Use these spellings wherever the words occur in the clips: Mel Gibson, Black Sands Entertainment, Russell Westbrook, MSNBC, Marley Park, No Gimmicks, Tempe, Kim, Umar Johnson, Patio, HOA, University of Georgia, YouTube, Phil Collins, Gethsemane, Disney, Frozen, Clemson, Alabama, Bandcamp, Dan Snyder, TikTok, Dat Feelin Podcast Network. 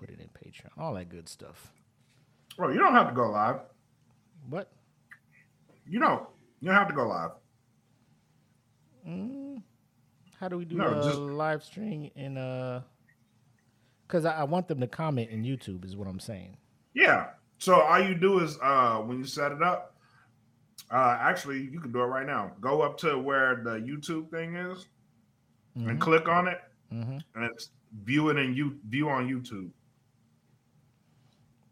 put it in Patreon, all that good stuff. Bro, you don't have to go live. What? You don't have to go live. How do we do live stream? And because I want them to comment in YouTube is what I'm saying. Yeah. So all you do is when you set it up, actually you can do it right now. Go up to where the YouTube thing is, mm-hmm. and click on it, mm-hmm. and it's view it and view on YouTube.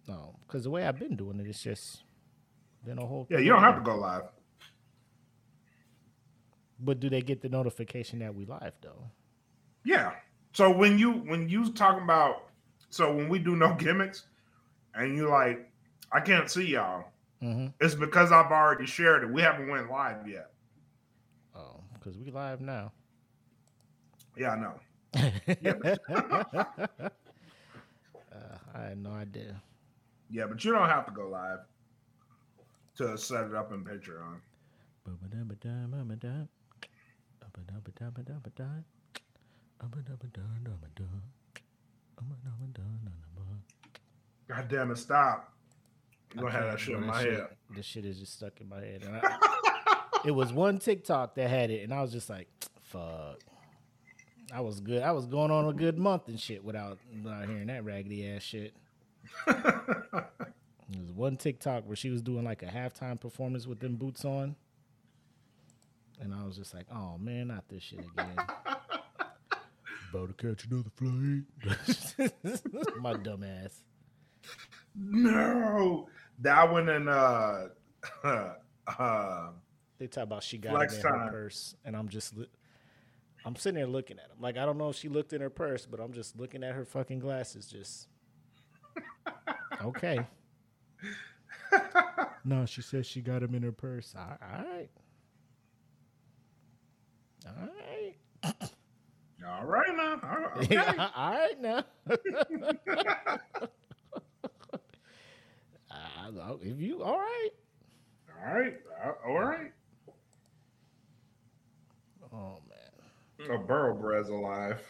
No, because the way I've been doing it, it's just been a whole. Yeah, you don't have to go live. But do they get the notification that we live though? Yeah. So when you talking about, so when we do No Gimmicks, and you like, I can't see y'all. Mm-hmm. It's because I've already shared it. We haven't went live yet. Oh, because we live now. Yeah, I know. Yeah, I had no idea. Yeah, but you don't have to go live to set it up in Patreon. God damn it, stop. You don't have that shit in my head. This shit is just stuck in my head. And it was one TikTok that had it, and I was just like, fuck. I was good. I was going on a good month and shit without hearing that raggedy ass shit. There was one TikTok where she was doing like a halftime performance with them boots on. And I was just like, oh man, not this shit again. About to catch another flight. My dumb ass. No. That one and they talk about she got it in her purse, and I'm sitting there looking at them. Like, I don't know if she looked in her purse, but I'm just looking at her fucking glasses, just okay. No, she says she got him in her purse. All right now. Okay. All right now. If you all right. Oh man, a Burrow Brad's alive.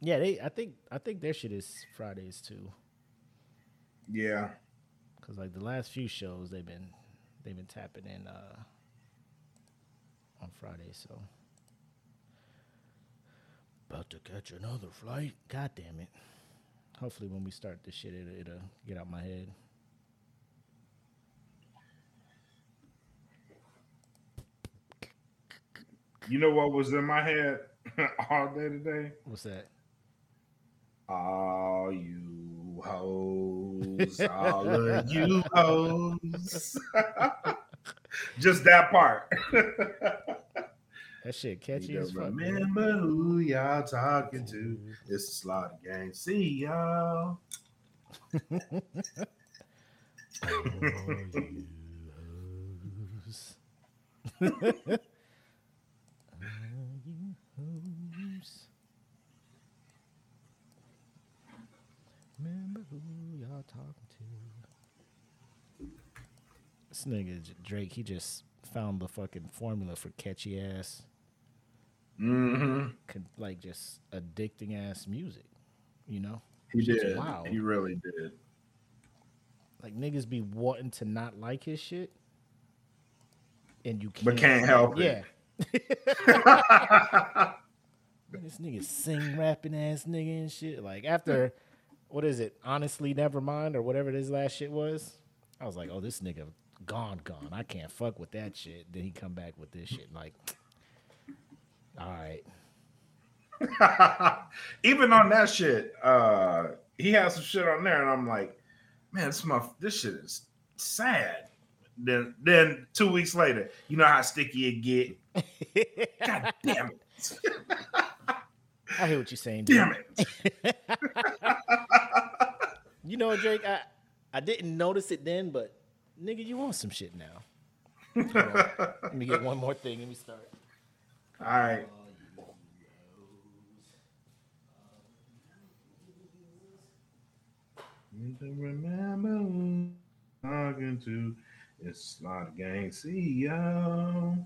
Yeah, they. I think their shit is Fridays too. Yeah, because like the last few shows they've been tapping in on Friday. So about to catch another flight. God damn it! Hopefully, when we start this shit, it'll get out my head. You know what was in my head all day today? What's that? All you hoes, all of you hoes. Just that part. That shit catchy as fuck. Remember who y'all talking to. It's the Slaughter Gang. See y'all. All you hoes. Remember who y'all talking to. This nigga Drake, he just found the fucking formula for catchy ass, mm-hmm. Like just addicting ass music, you know? He did. Wild. He really did. Like niggas be wanting to not like his shit, and you can't. But can't help it. Yeah. This nigga sing rapping ass nigga and shit. Like after what is it? Honestly, never mind or whatever this last shit was. I was like, oh, this nigga gone. I can't fuck with that shit. Then he come back with this shit. Like, all right. Even on that shit, he has some shit on there, and I'm like, man, this shit is sad. Then 2 weeks later, you know how sticky it get. God damn it. I hear what you're saying, dude. Damn it. You know, Drake, I didn't notice it then, but nigga, you want some shit now. Let me get one more thing. Let me start. All right. You don't remember who I'm talking to. It's not a gang. See y'all.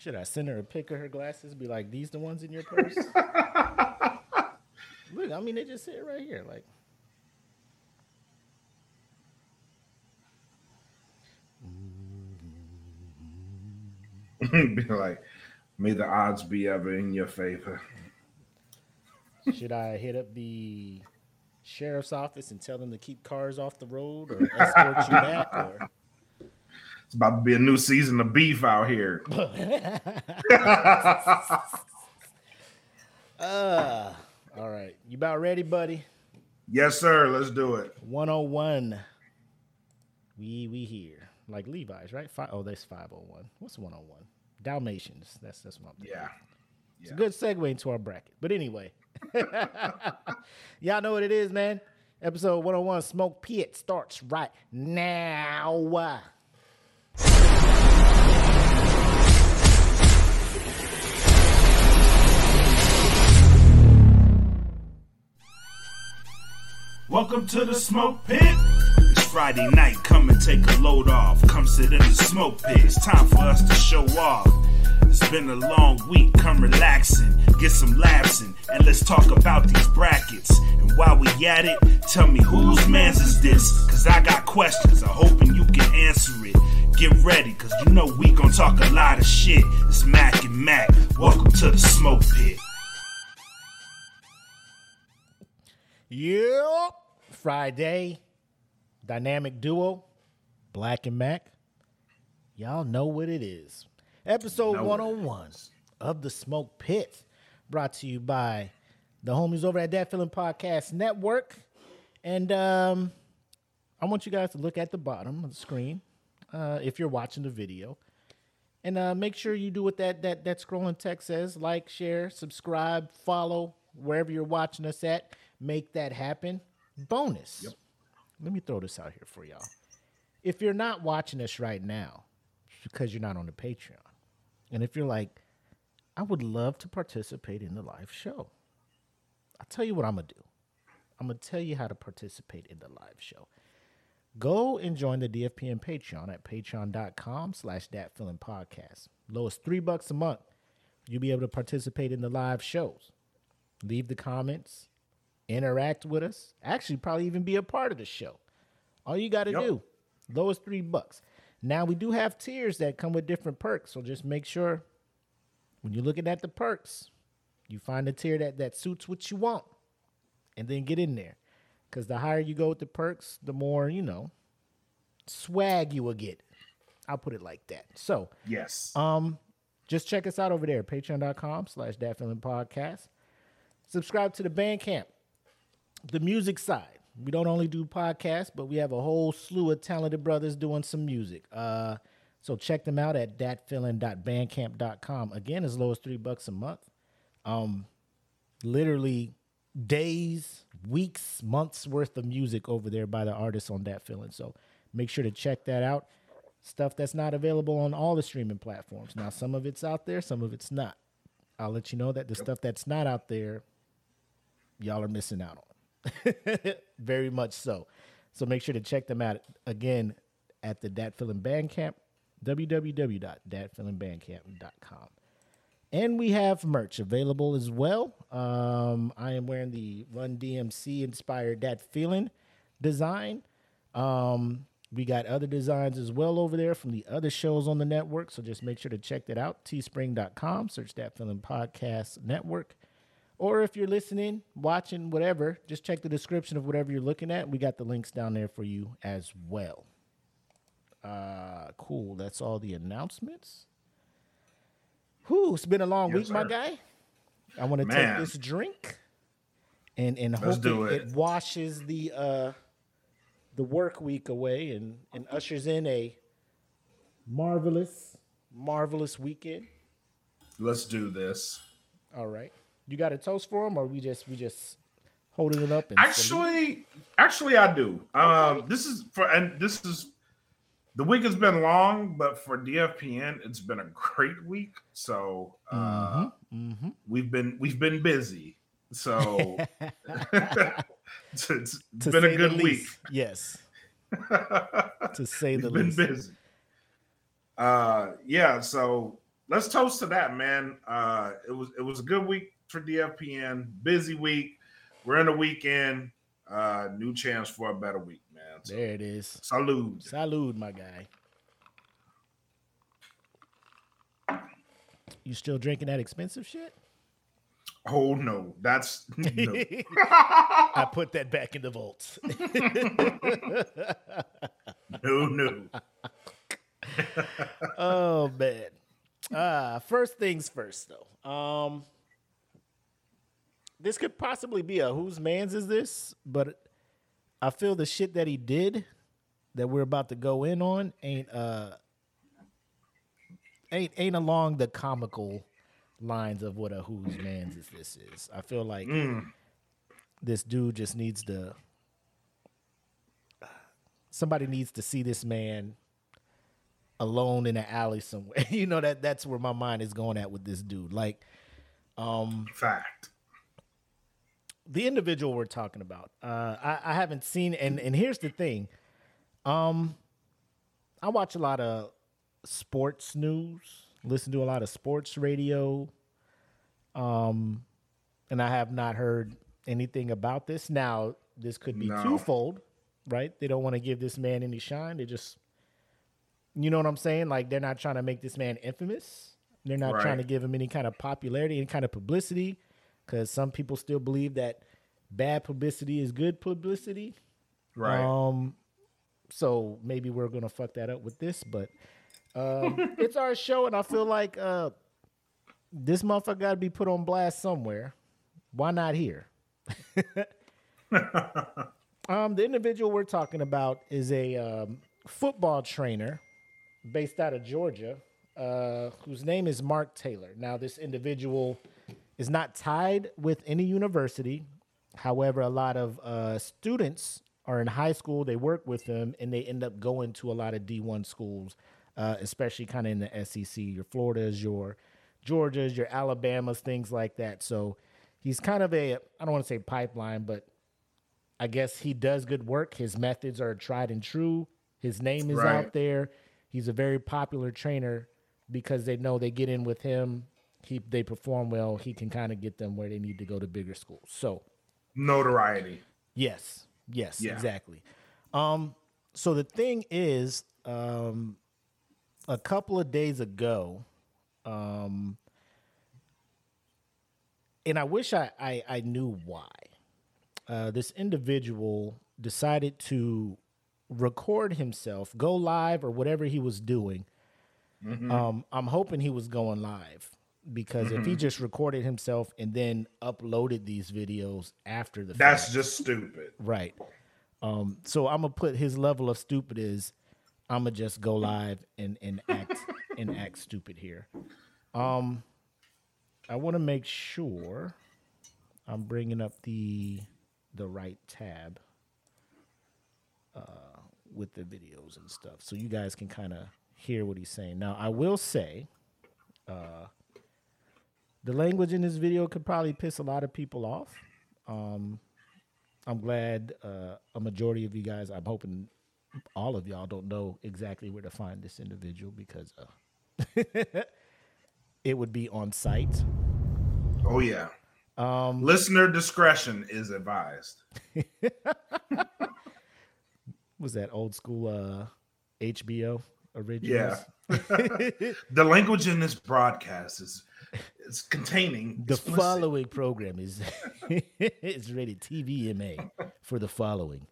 Should I send her a pic of her glasses? Be like, these the ones in your purse? Look, I mean, they just sit right here. Like, be like, may the odds be ever in your favor. Should I hit up the sheriff's office and tell them to keep cars off the road or escort you back? Or? It's about to be a new season of beef out here. All right. You about ready, buddy? Yes, sir. Let's do it. 101. We here. Like Levi's, right? That's 501. What's 101? Dalmatians. That's what I'm thinking. Yeah. It's a good segue into our bracket. But anyway. Y'all know what it is, man. Episode 101, Smoke Pit, starts right now. Welcome to the Smoke Pit. It's Friday night, come and take a load off. Come sit in the Smoke Pit, it's time for us to show off. It's been a long week, come relaxing, get some laughs in, and let's talk about these brackets. And while we at it, tell me whose man's is this? Cause I got questions, I'm hoping you can answer it. Get ready, cause you know we gon' talk a lot of shit. It's Mac and Mac, welcome to the Smoke Pit. Yep. Friday, dynamic duo, Black and Mac. Y'all know what it is. Episode 101 of the Smoke Pit, brought to you by the homies over at Dat Feelin Podcast Network. And I want you guys to look at the bottom of the screen if you're watching the video, and make sure you do what that scrolling text says: like, share, subscribe, follow wherever you're watching us at. Make that happen. Bonus. Yep. Let me throw this out here for y'all. If you're not watching us right now, it's because you're not on the Patreon. And if you're like, I would love to participate in the live show, I'll tell you what I'm going to do. I'm going to tell you how to participate in the live show. Go and join the DFPN Patreon at patreon.com/datfeelinpodcast. Low as $3 a month. You'll be able to participate in the live shows. Leave the comments. Interact with us. Actually, probably even be a part of the show. All you got to do, low as $3. Now, we do have tiers that come with different perks, so just make sure when you're looking at the perks, you find a tier that suits what you want, and then get in there. Because the higher you go with the perks, the more, swag you will get. I'll put it like that. So, yes. Just check us out over there, patreon.com/datfeelinpodcast. Subscribe to the Bandcamp. The music side. We don't only do podcasts, but we have a whole slew of talented brothers doing some music. So check them out at datfeelin.bandcamp.com. Again, as low as $3 a month. Literally days, weeks, months worth of music over there by the artists on Dat Feelin. So make sure to check that out. Stuff that's not available on all the streaming platforms. Now, some of it's out there, some of it's not. I'll let you know that the stuff that's not out there, y'all are missing out on. Very much so. So make sure to check them out again at the Dat Feelin Bandcamp, www.datfeelinbandcamp.com. And we have merch available as well. I am wearing the Run DMC inspired Dat Feelin design. We got other designs as well over there from the other shows on the network, so just make sure to check that out. Teespring.com, search Dat Feelin Podcast Network. Or if you're listening, watching, whatever, just check the description of whatever you're looking at. We got the links down there for you as well. Cool. That's all the announcements. Whew, it's been a long week, sir. My guy. I want to take this drink and hope it washes the work week away and ushers in a marvelous, marvelous weekend. Let's do this. All right. You got a toast for him, or we just holding it up? And actually, I do. Okay. This is the week has been long, but for DFPN, it's been a great week. So we've been busy. So it's been a good week. Yes. To say the least. Been busy. So let's toast to that, man. It was a good week for DFPN. Busy week. We're in the weekend. New chance for a better week, man. So, there it is. Salud. Salud, my guy. You still drinking that expensive shit? Oh, no. That's... No. I put that back in the vault. No. Oh, man. First things first, though. This could possibly be a whose man's is this, but I feel the shit that he did that we're about to go in on ain't along the comical lines of what a whose man's is this is. I feel like this dude just needs to... Somebody needs to see this man alone in an alley somewhere. You know, that's where my mind is going at with this dude. Like, fact. The individual we're talking about, I haven't seen, and here's the thing. I watch a lot of sports news, listen to a lot of sports radio, and I have not heard anything about this. Now, this could be twofold, right? They don't want to give this man any shine. They just, you know what I'm saying? Like, they're not trying to make this man infamous. They're not trying to give him any kind of popularity, any kind of publicity. Because some people still believe that bad publicity is good publicity. Right. So maybe we're going to fuck that up with this, but it's our show, and I feel like this motherfucker got to be put on blast somewhere. Why not here? The individual we're talking about is a football trainer based out of Georgia whose name is Mark Taylor. Now, this individual... is not tied with any university. However, a lot of students are in high school. They work with them, and they end up going to a lot of D1 schools, especially kind of in the SEC, your Floridas, your Georgias, your Alabamas, things like that. So he's kind of a, I don't want to say pipeline, but I guess he does good work. His methods are tried and true. His name is out there. He's a very popular trainer because they know they get in with him. They perform well. He can kind of get them where they need to go to bigger schools. So notoriety. Yes, yeah. Exactly. So the thing is, a couple of days ago, and I wish I knew why, this individual decided to record himself, go live or whatever he was doing. Mm-hmm. I'm hoping he was going live. Because if he just recorded himself and then uploaded these videos after the fact. That's just stupid. Right. So I'm going to put his level of stupid is I'm going to just go live and act stupid here. I want to make sure I'm bringing up the right tab with the videos and stuff. So you guys can kind of hear what he's saying. Now, I will say... the language in this video could probably piss a lot of people off. I'm glad a majority of you guys, I'm hoping all of y'all don't know exactly where to find this individual because it would be on site. Oh, yeah. Listener discretion is advised. Was that old school HBO originals? Yeah. The language in this broadcast is... It's containing the explicit. Following program is it's rated TVMA for the following.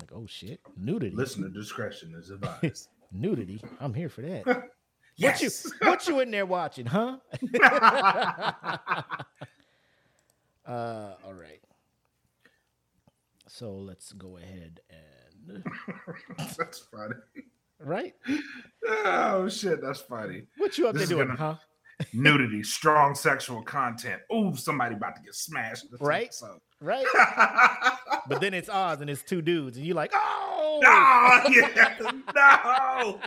Like, oh shit, nudity. Listener discretion is advised. Nudity, I'm here for that. Yes. What you in there watching, huh? All right. So let's go ahead and. That's funny, right? Oh shit, that's funny. What you up there doing, huh? Nudity, strong sexual content. Ooh, somebody about to get smashed. Right. But then it's Oz and it's two dudes, and you're like, oh, no, yeah, no.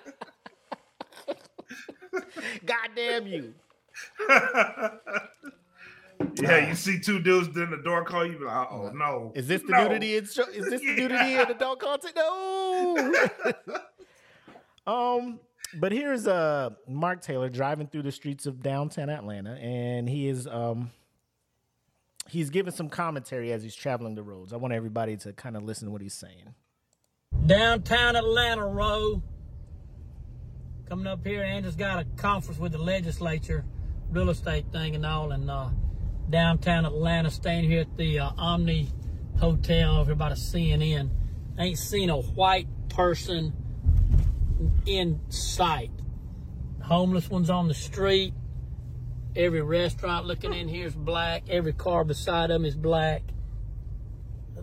God damn you. Yeah, you see two dudes, then the door call you, like, oh no. Is this the nudity? Is this the nudity in adult content? No. But here's Mark Taylor driving through the streets of downtown Atlanta, and he is he's giving some commentary as he's traveling the roads. I want everybody to kind of listen to what he's saying. Downtown Atlanta road. Coming up here, Andrew's got a conference with the legislature, real estate thing and all, and downtown Atlanta, staying here at the Omni Hotel. Everybody's CNN. Ain't seen a white person in sight. Homeless ones on the street. Every restaurant looking in here is black. Every car beside them is black.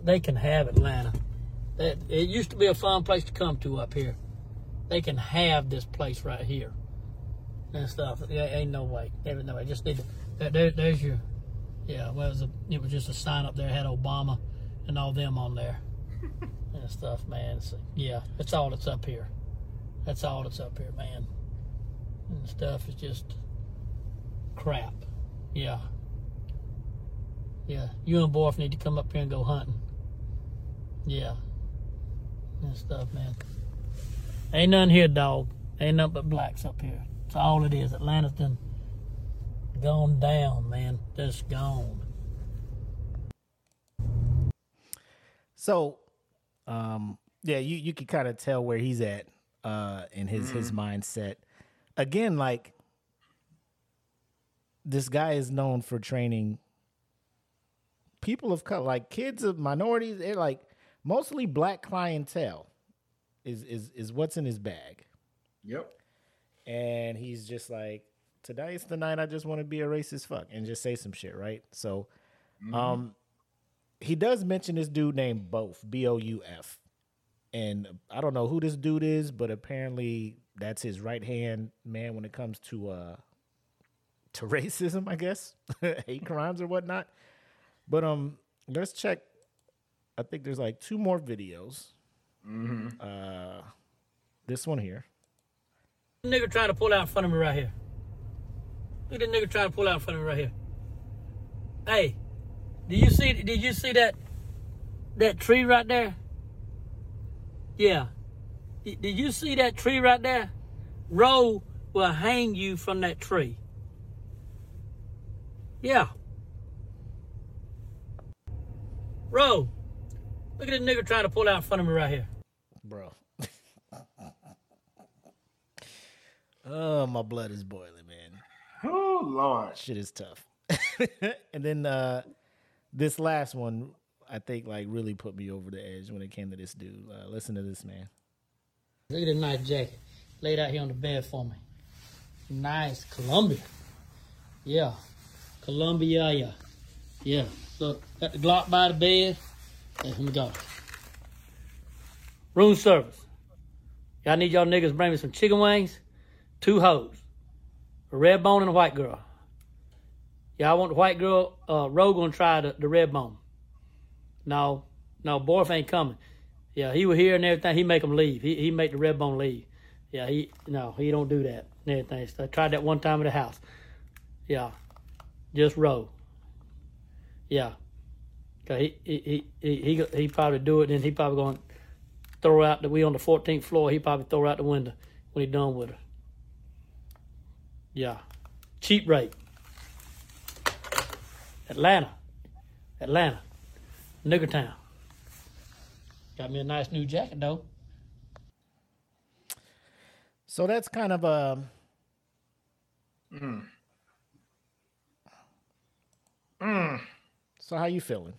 They can have Atlanta. That it used to be a fun place to come to up here. They can have this place right here and stuff. There ain't no way. There ain't no way. Just need to. There's your. Yeah. Well, it was just a sign up there. It had Obama and all them on there and stuff, man. So, yeah, that's all that's up here. That's all that's up here, man. And stuff is just crap. Yeah. Yeah. You and Borf need to come up here and go hunting. Yeah. And stuff, man. Ain't nothing here, dog. Ain't nothing but blacks up here. That's all it is. Atlanta's done gone down, man. Just gone. So, yeah, you can kind of tell where he's at. In his mindset. Again, like, this guy is known for training people of color, like kids of minorities. They're like mostly black clientele is what's in his bag. Yep. And he's just like, today's the night I just want to be a racist fuck and just say some shit, right? So he does mention this dude named Bouf, B-O-U-F. And I don't know who this dude is, but apparently that's his right-hand man when it comes to racism, I guess, hate crimes or whatnot. But let's check. I think there's like two more videos. Mm-hmm. This one here. Nigga trying to pull out in front of me right here. Look at that nigga trying to pull out in front of me right here. Hey, did you see that tree right there? Yeah. Did you see that tree right there? Roe will hang you from that tree. Yeah. Roe, look at this nigga trying to pull out in front of me right here. Bro. Oh, my blood is boiling, man. Oh, Lord. Shit is tough. And then this last one, I think, like, really put me over the edge when it came to this dude. Listen to this, man. Look at that nice jacket laid out here on the bed for me. Nice Columbia. Yeah. Columbia, yeah. Yeah. Look, got the Glock by the bed. Hey, let me go. Room service. Y'all need y'all niggas bring me some chicken wings, 2 hoes, a red bone and a white girl. Y'all want the white girl? Rogue gonna try the red bone. No, Borf ain't coming. Yeah, he was here and everything. He make them leave. He make the red bone leave. Yeah, he don't do that and everything. So I tried that one time at the house. Yeah, just roll. Yeah, cause he probably do it. Then he probably gonna throw out that we on the 14th floor. He probably throw out the window when he done with her. Yeah, cheap rate. Atlanta. Nigger town. Got me a nice new jacket, though. So that's kind of a... So how you feeling?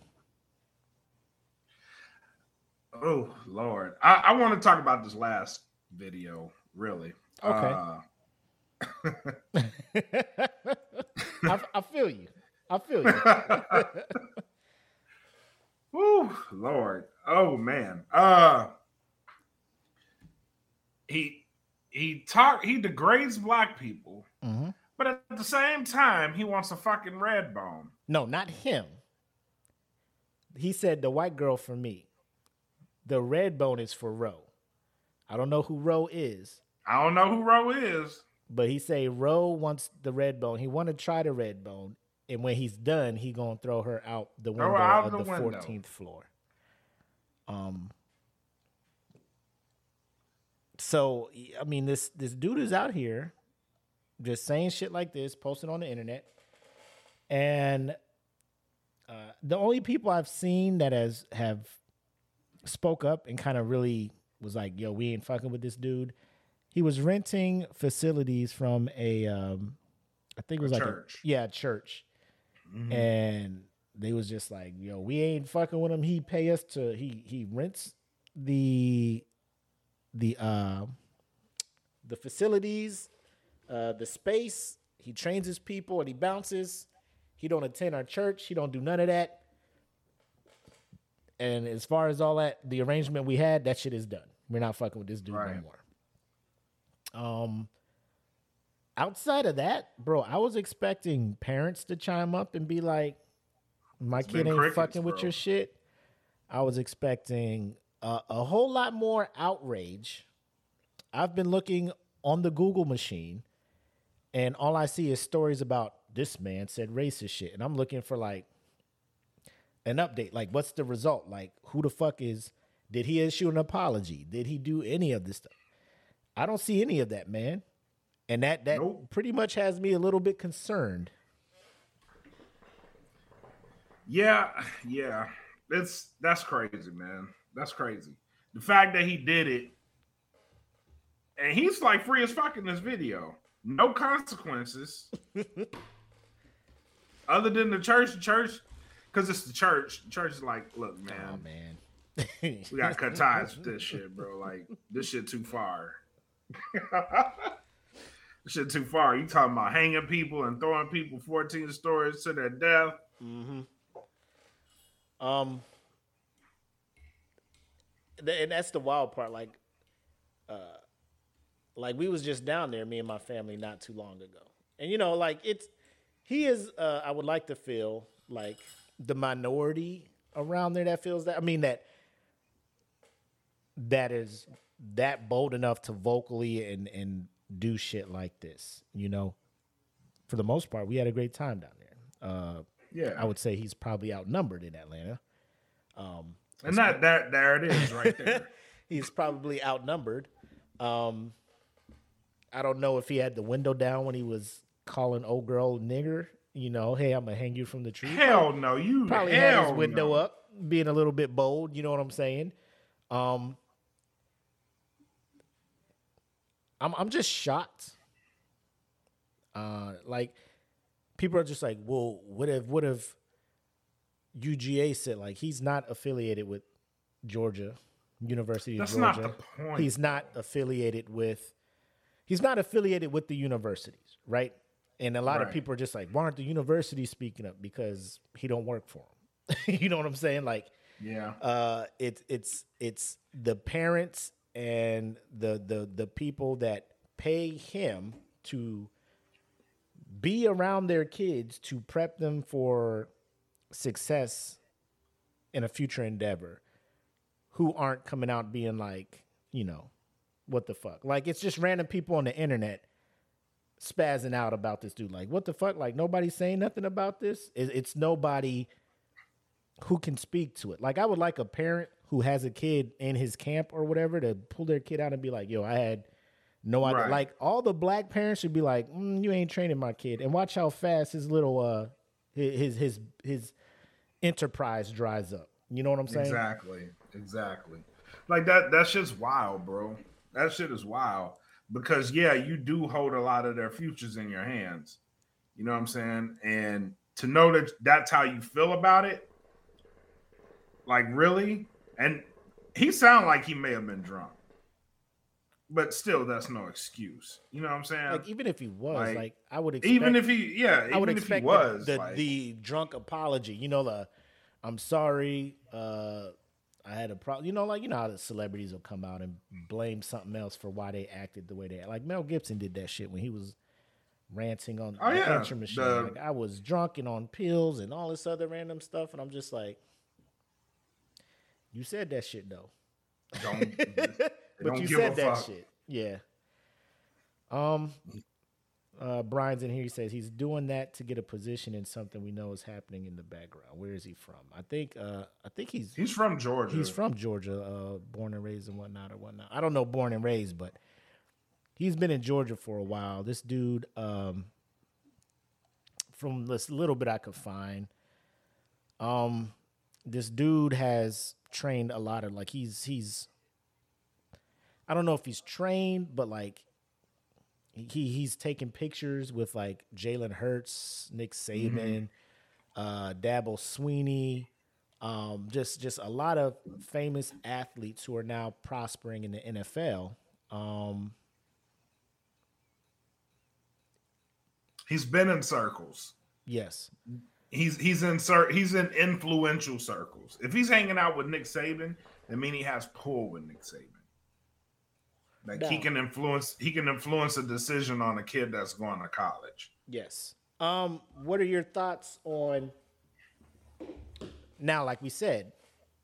Oh, Lord. I want to talk about this last video, really. Okay. I feel you. Woo, Lord. Oh, man. He degrades black people, but at the same time, he wants a fucking red bone. No, not him. He said the white girl for me. The red bone is for Roe. I don't know who Roe is. But he say Roe wants the red bone. He want to try the red bone. And when he's done, he gonna throw her out the window of the 14th floor. So, I mean, this dude is out here just saying shit like this, posting on the internet. And the only people I've seen that have spoke up and kind of really was like, yo, we ain't fucking with this dude. He was renting facilities from a, I think it was like church. Church. Mm-hmm. And they was just like, yo, we ain't fucking with him. He pay us to, he rents the facilities, the space. He trains his people and he bounces. He don't attend our church. He don't do none of that. And as far as all that, the arrangement we had, that shit is done. We're not fucking with this dude right. No more. Outside of that, bro, I was expecting parents to chime up and be like, my kid ain't fucking with your shit. I was expecting a whole lot more outrage. I've been looking on the Google machine, and all I see is stories about this man said racist shit. And I'm looking for like an update. Like, what's the result? Like, who the fuck did he issue an apology? Did he do any of this stuff? I don't see any of that, man. And that nope. pretty much has me a little bit concerned. Yeah. That's crazy, man. That's crazy. The fact that he did it, and he's like free as fuck in this video. No consequences. Other than the church, because it's the church. The church is like, look, man. Oh, man. We got to cut ties with this shit, bro. Like, this shit too far. This shit too far. You talking about hanging people and throwing people 14 stories to their death. Mm-hmm. And that's the wild part. Like we was just down there, me and my family, not too long ago. And, you know, like he is, I would like to feel like the minority around there that feels that. I mean, that is that bold enough to vocally and do shit like this, you know. For the most part, we had a great time down there. Yeah, I would say he's probably outnumbered in Atlanta. And that there it is right there. He's probably outnumbered. I don't know if he had the window down when he was calling old girl nigger. You know, hey, I'm gonna hang you from the tree. Hell no, you probably had his window up, being a little bit bold. You know what I'm saying? I'm just shocked. Like, people are just like, well, what if UGA said, like, he's not affiliated with Georgia, University of Georgia. That's not the point. He's not affiliated with the universities, right? And a lot of people are just like, why aren't the universities speaking up? Because he don't work for them. You know what I'm saying? Like, yeah. It's the parents and the people that pay him to be around their kids to prep them for success in a future endeavor, who aren't coming out being like, you know, what the fuck? Like, it's just random people on the internet spazzing out about this dude. Like, what the fuck? Like, nobody's saying nothing about this. It's nobody who can speak to it. Like, I would like a parent who has a kid in his camp or whatever to pull their kid out and be like, yo, I had no idea. Right. Like, all the black parents should be like, you ain't training my kid. And watch how fast his little, his enterprise dries up. You know what I'm saying? Exactly. Like, that shit's wild, bro. That shit is wild because, yeah, you do hold a lot of their futures in your hands. You know what I'm saying? And to know that that's how you feel about it, like, really? And he sounded like he may have been drunk. But still, that's no excuse. You know what I'm saying? Like, even if he was, like I would expect... Even if he was. The drunk apology, you know, I'm sorry, I had a problem. You know, like, you know how the celebrities will come out and blame something else for why they acted the way they act. Like, Mel Gibson did that shit when he was ranting on the answer machine. Like, I was drunk and on pills and all this other random stuff. And I'm just like, you said that shit, though. But you said that shit. Yeah. Brian's in here. He says he's doing that to get a position in something we know is happening in the background. Where is he from? I think he's from Georgia. He's from Georgia, born and raised and whatnot. I don't know, born and raised, but he's been in Georgia for a while. This dude, from this little bit I could find, this dude has trained a lot of, like, he's I don't know if he's trained, but like he's taking pictures with like Jalen Hurts, Nick Saban, Dabo Sweeney, just a lot of famous athletes who are now prospering in the NFL. He's been in circles. Yes. He's in influential circles. If he's hanging out with Nick Saban, then mean he has pull with Nick Saban. Like no. he can influence a decision on a kid that's going to college. Yes. What are your thoughts on now? Like we said,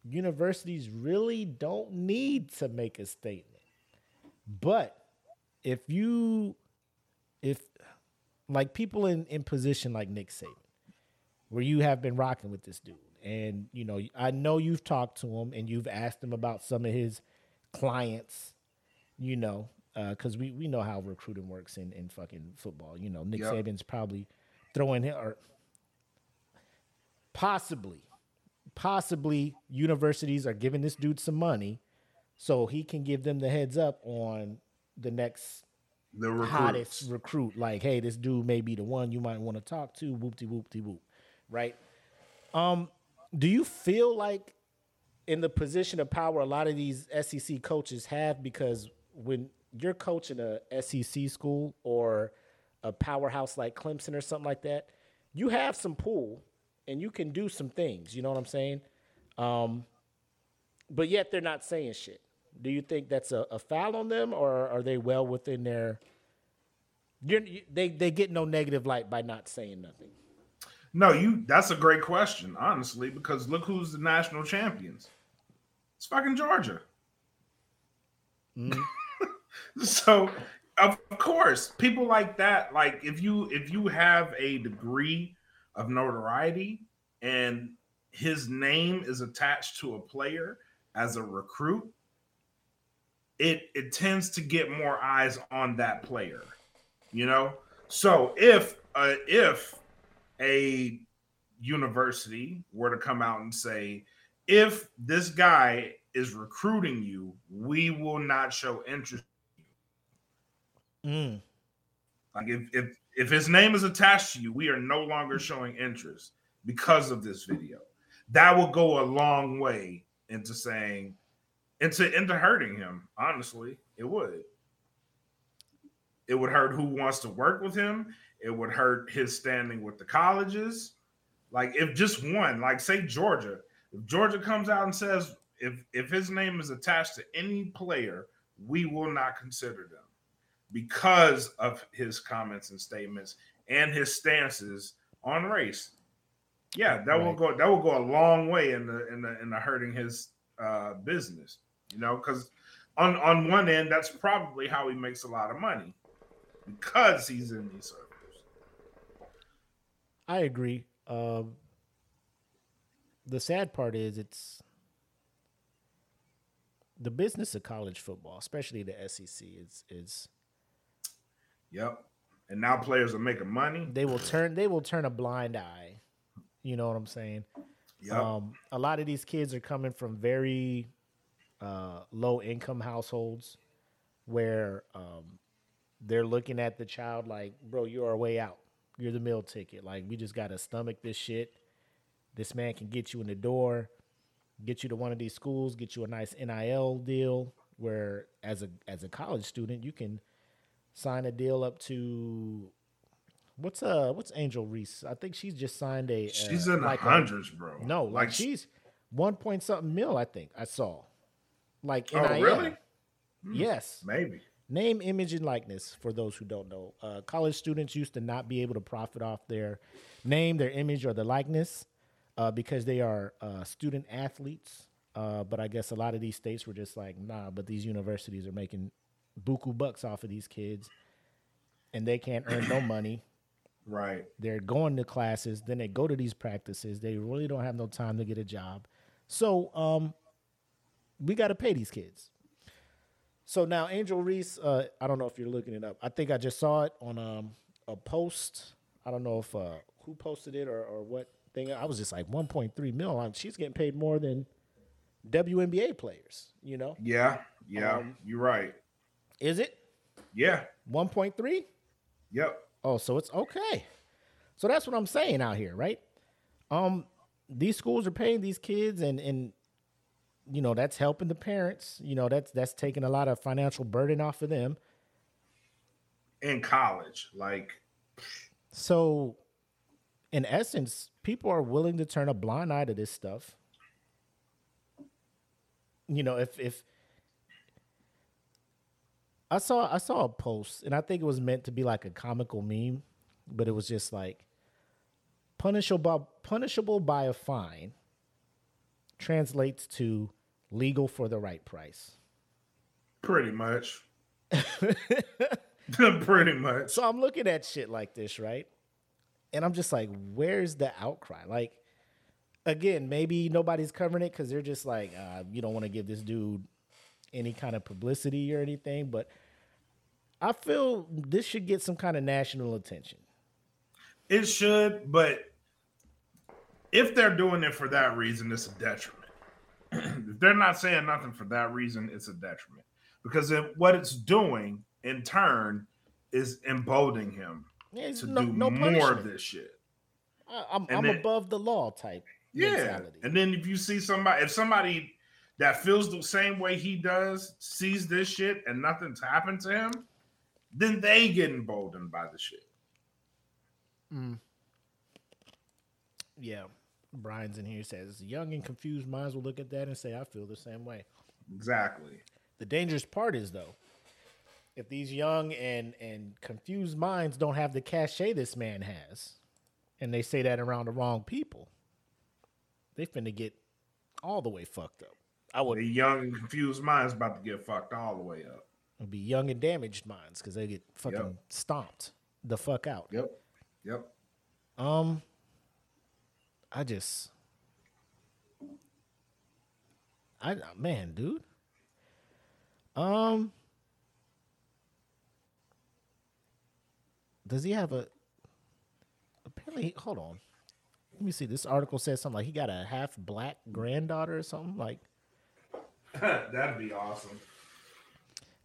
universities really don't need to make a statement, but if like people in position like Nick Saban, where you have been rocking with this dude, and you know, I know you've talked to him and you've asked him about some of his clients. You know, because we know how recruiting works in fucking football. You know, Nick Saban's probably throwing him, or possibly universities are giving this dude some money so he can give them the heads up on the next hottest recruit. Like, hey, this dude may be the one you might want to talk to, whoop-de-whoop-de-whoop, right? Do you feel like in the position of power a lot of these SEC coaches have, because when you're coaching a SEC school or a powerhouse like Clemson or something like that, you have some pull and you can do some things. You know what I'm saying? But yet they're not saying shit. Do you think that's a foul on them, or are they well within their they get no negative light by not saying nothing? No, that's a great question, honestly, because look who's the national champions. It's fucking Georgia. Mm-hmm. So, of course, people like that, like if you have a degree of notoriety and his name is attached to a player as a recruit, it tends to get more eyes on that player, you know? So, if a university were to come out and say, if this guy is recruiting you, we will not show interest in you. Like if his name is attached to you, we are no longer showing interest because of this video. That will go a long way into saying, into hurting him. Honestly, it would. It would hurt who wants to work with him. It would hurt his standing with the colleges. Like if just one, like say Georgia, if Georgia comes out and says, if his name is attached to any player, we will not consider them because of his comments and statements and his stances on race. Yeah, that right. will go a long way in the hurting his business, you know, because on one end, that's probably how he makes a lot of money, because he's in these circles. I agree. The sad part is it's the business of college football, especially the SEC, is. Yep. And now players are making money. They will turn a blind eye. You know what I'm saying? Yep. A lot of these kids are coming from very low income households where they're looking at the child like, bro, you're our way out. You're the meal ticket. Like, we just got to stomach this shit. This man can get you in the door, get you to one of these schools, get you a nice NIL deal where as a college student, you can sign a deal up to what's Angel Reese? I think she's just signed a. She's in like the hundreds, bro. No, like she's 1 point something mil, I think I saw. Like NIL. Oh, really? Yes. Maybe. Name, image, and likeness, for those who don't know. College students used to not be able to profit off their name, their image, or their likeness because they are student athletes. But I guess a lot of these states were just like, nah, but these universities are making buku bucks off of these kids. and they can't earn no money. Right. They're going to classes. Then they go to these practices. They really don't have no time to get a job. So we got to pay these kids. So now Angel Reese, I don't know if you're looking it up. I think I just saw it on a post. I don't know if who posted it or what thing. I was just like 1.3 mil. She's getting paid more than WNBA players, you know? Yeah, you're right. Is it? Yeah. 1.3? Yep. Oh, so it's okay. So that's what I'm saying out here, right? These schools are paying these kids, and you know, that's helping the parents. You know, that's taking a lot of financial burden off of them. In college, like. So, in essence, people are willing to turn a blind eye to this stuff. You know, if I saw a post, and I think it was meant to be like a comical meme, but it was just like punishable by a fine translates to legal for the right price. Pretty much. Pretty much. So I'm looking at shit like this, right? And I'm just like, where's the outcry? Like, again, maybe nobody's covering it because they're just like, you don't want to give this dude any kind of publicity or anything, but I feel this should get some kind of national attention. It should, but if they're doing it for that reason, it's a detriment. If they're not saying nothing for that reason, it's a detriment. Because what it's doing, in turn, is emboldening him to do more of this shit. I'm above the law type. Yeah, mentality. And then if you see somebody that feels the same way he does, sees this shit and nothing's happened to him, then they get emboldened by the shit. Mm. Yeah. Brian's in here says, young and confused minds will look at that and say, I feel the same way. Exactly. The dangerous part is, though, if these young and confused minds don't have the cachet this man has, and they say that around the wrong people, they finna get all the way fucked up. The young and confused minds about to get fucked all the way up. It'll be young and damaged minds because they get fucking stomped the fuck out. Yep. Man, dude. Does he have apparently, hold on. Let me see. This article says something like he got a half black granddaughter or something like. That'd be awesome.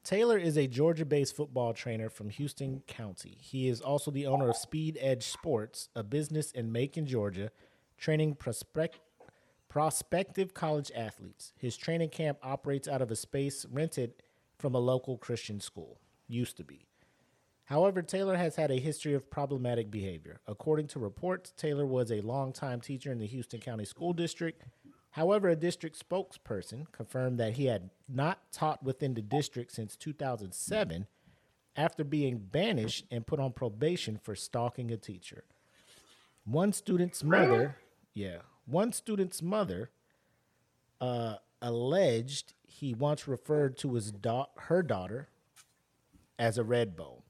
Taylor is a Georgia-based football trainer from Houston County. He is also the owner of Speed Edge Sports, a business in Macon, Georgia, training prospective college athletes. His training camp operates out of a space rented from a local Christian school. Used to be. However, Taylor has had a history of problematic behavior. According to reports, Taylor was a longtime teacher in the Houston County School District. However, a district spokesperson confirmed that he had not taught within the district since 2007 after being banished and put on probation for stalking a teacher. One student's mother alleged he once referred to her daughter as a red bone.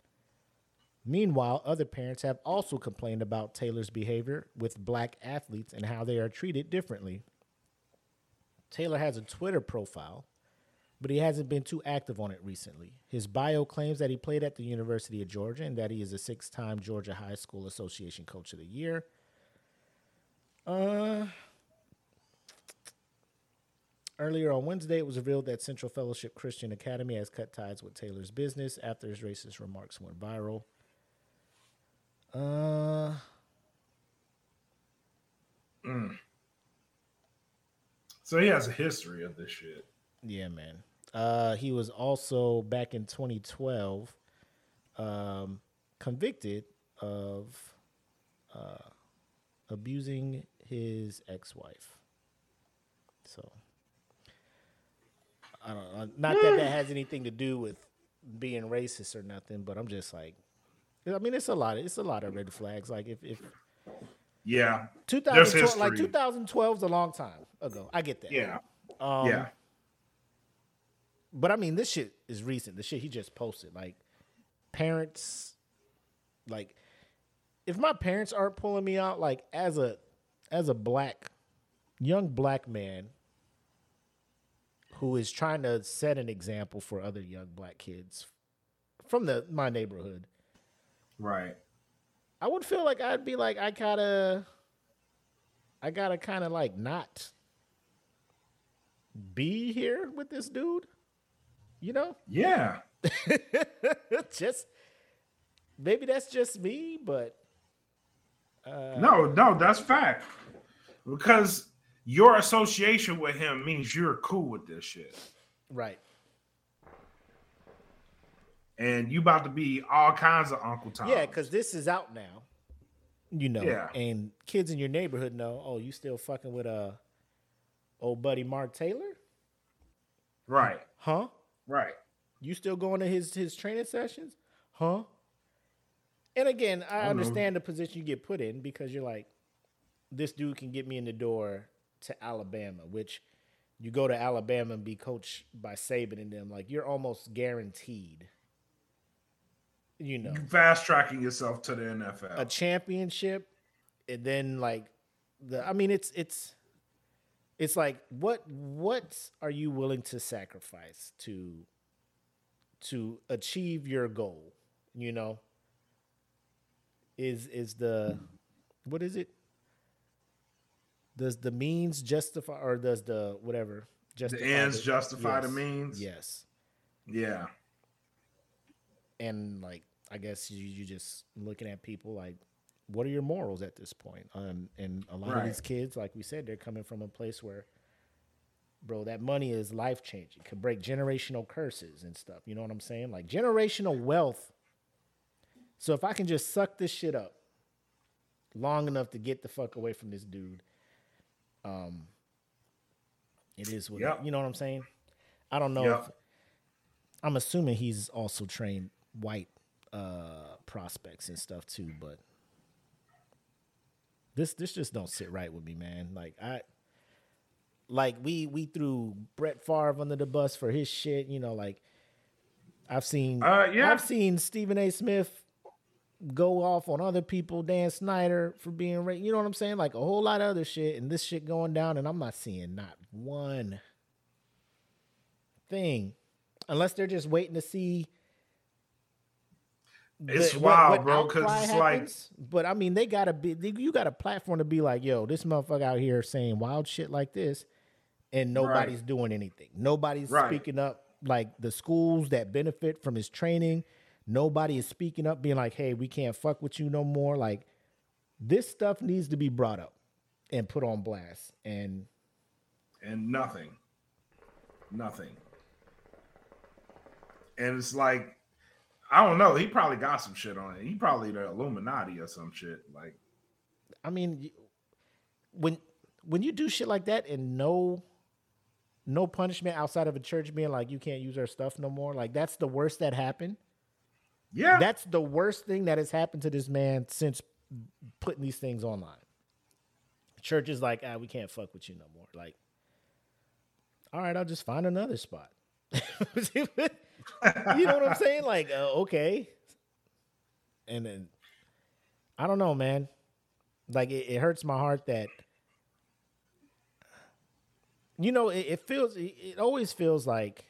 Meanwhile, other parents have also complained about Taylor's behavior with black athletes and how they are treated differently. Taylor has a Twitter profile, but he hasn't been too active on it recently. His bio claims that he played at the University of Georgia and that he is a six-time Georgia High School Association Coach of the Year. Earlier on Wednesday, it was revealed that Central Fellowship Christian Academy has cut ties with Taylor's business after his racist remarks went viral. So he has a history of this shit. Yeah, man. He was also, back in 2012, convicted of abusing his ex-wife. So, I don't know. Not that has anything to do with being racist or nothing, but I'm just like, I mean, it's a lot of red flags. Like, if yeah, 2012, like 2012 is a long time ago. I get that. Yeah. But I mean, this shit is recent. The shit he just posted, like parents like, if my parents aren't pulling me out, like, as a black, young black man who is trying to set an example for other young black kids from my neighborhood. Right. I would feel like I'd be like, I gotta kind of like not be here with this dude, you know? Yeah. Just, maybe that's just me, but. No, that's fact. Because your association with him means you're cool with this shit. Right. And you about to be all kinds of Uncle Tom. Yeah, because this is out now. You know, yeah. And kids in your neighborhood know, oh, you still fucking with old buddy Mark Taylor? Right. Huh? Right. You still going to his training sessions? Huh? And again, I understand the position you get put in because you're like, this dude can get me in the door to Alabama, which you go to Alabama and be coached by Saban and them. Like, you're almost guaranteed, you know. Fast-tracking yourself to the NFL. A championship, and then, like, it's like, what are you willing to sacrifice to achieve your goal, you know? Is the, what is it? Does the means justify, or does the whatever justify the ends justify the means? Yes. Yeah. And like, I guess you just looking at people like, what are your morals at this point? And a lot of these kids, like we said, they're coming from a place where, bro, that money is life changing. Could break generational curses and stuff. You know what I'm saying? Like generational wealth. So if I can just suck this shit up long enough to get the fuck away from this dude. It is what you know what I'm saying? I don't know if I'm assuming he's also trained white prospects and stuff too, but this just don't sit right with me, man. Like we threw Brett Favre under the bus for his shit, you know, like I've seen Stephen A. Smith go off on other people, Dan Snyder for being raped. You know what I'm saying? Like a whole lot of other shit and this shit going down, and I'm not seeing not one thing, unless they're just waiting to see. It's wild, bro. Because it's happens. Like, but I mean, they gotta be. You got a platform to be like, yo, this motherfucker out here saying wild shit like this, and nobody's doing anything. Nobody's speaking up. Like the schools that benefit from his training. Nobody is speaking up, being like, hey, we can't fuck with you no more. Like, this stuff needs to be brought up and put on blast. And nothing. Nothing. And it's like, I don't know. He probably got some shit on it. He probably the Illuminati or some shit. Like, I mean, when you do shit like that and no punishment outside of a church being like, you can't use our stuff no more. Like, that's the worst that happened. Yeah, that's the worst thing that has happened to this man since putting these things online. Church is like, we can't fuck with you no more. Like, all right, I'll just find another spot. You know what I'm saying? Like, okay. And then, I don't know, man. Like, it hurts my heart that, you know, it always feels like,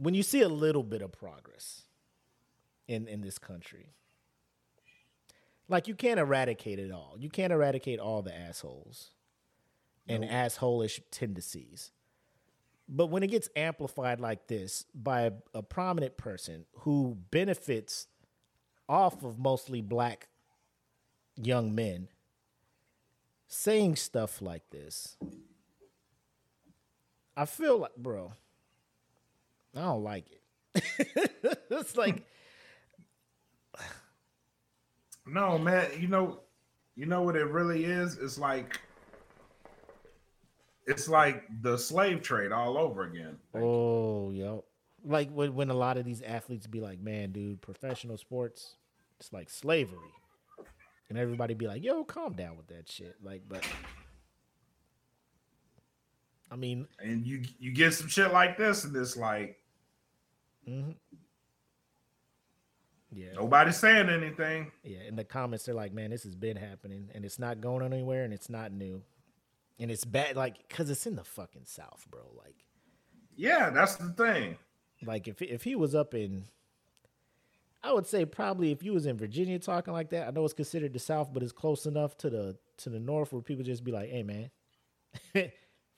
when you see a little bit of progress in this country, like you can't eradicate it all. You can't eradicate all the assholes and asshole-ish tendencies. But when it gets amplified like this by a prominent person who benefits off of mostly black young men saying stuff like this, I feel like, bro, I don't like it. It's like, no, man. You know what it really is. It's like the slave trade all over again. Like when a lot of these athletes be like, man, dude, professional sports, it's like slavery, and everybody be like, yo, calm down with that shit. Like, but. I mean, and you get some shit like this, and it's like, Yeah. Nobody's saying anything. Yeah. In the comments, they're like, man, this has been happening and it's not going on anywhere and it's not new. And it's bad, like, because it's in the fucking South, bro. Like, yeah, that's the thing. Like, if he was up in, I would say probably if you was in Virginia talking like that, I know it's considered the South, but it's close enough to the North where people just be like, hey, man,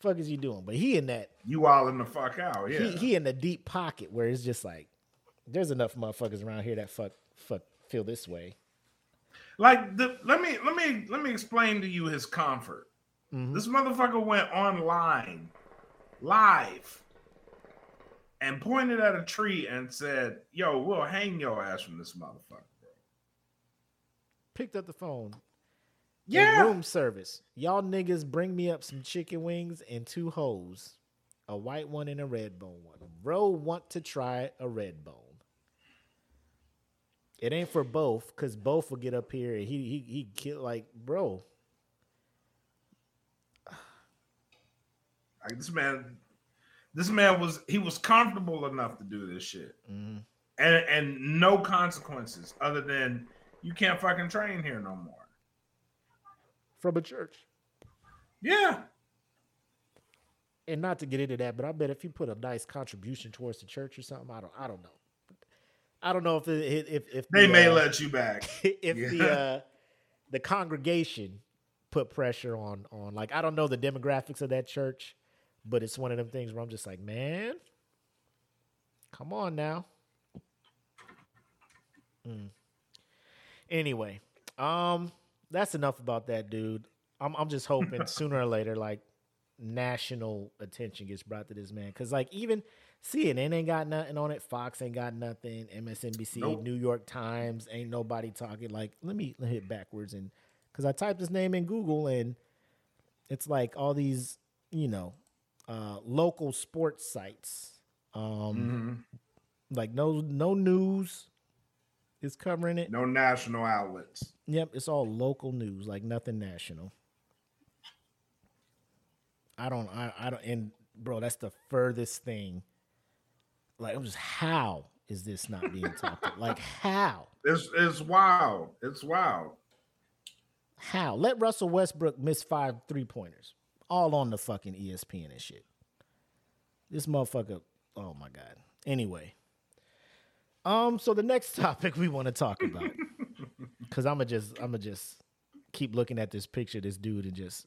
fuck is you doing? But he in that. You all in the fuck out, yeah. He in the deep pocket where it's just like, there's enough motherfuckers around here that fuck feel this way. Like, let me explain to you his comfort. Mm-hmm. This motherfucker went online, live, and pointed at a tree and said, yo, we'll hang your ass from this motherfucker. Picked up the phone. Yeah. Room service. Y'all niggas bring me up some chicken wings and two hoes. A white one and a red bone one. Bro want to try a red bone. It ain't for both, because both will get up here and he kill, like, bro. Like, this man was comfortable enough to do this shit, mm-hmm. and no consequences other than you can't fucking train here no more from a church. Yeah, and not to get into that, but I bet if you put a nice contribution towards the church or something, I don't know, if it, if they may let you back if yeah. The congregation put pressure on like, I don't know the demographics of that church. But it's one of them things where I'm just like, man, come on now. Anyway, that's enough about that, dude. I'm just hoping sooner or later, like, national attention gets brought to this man. 'Cause, like, even CNN ain't got nothing on it. Fox ain't got nothing. MSNBC, nope. New York Times, ain't nobody talking. Like, let me hit backwards. And 'cause I typed his name in Google and it's like all these, you know, local sports sites, mm-hmm. like no news is covering it. No national outlets. Yep, it's all local news, like nothing national. I don't. And bro, that's the furthest thing. Like, it was, how is this not being talked about? Like, how? It's wild. It's wild. How? Let Russell Westbrook miss 5 3-pointers. All on the fucking ESPN and shit. This motherfucker. Oh my God. Anyway. So the next topic we want to talk about, because I'ma just keep looking at this picture, this dude, and just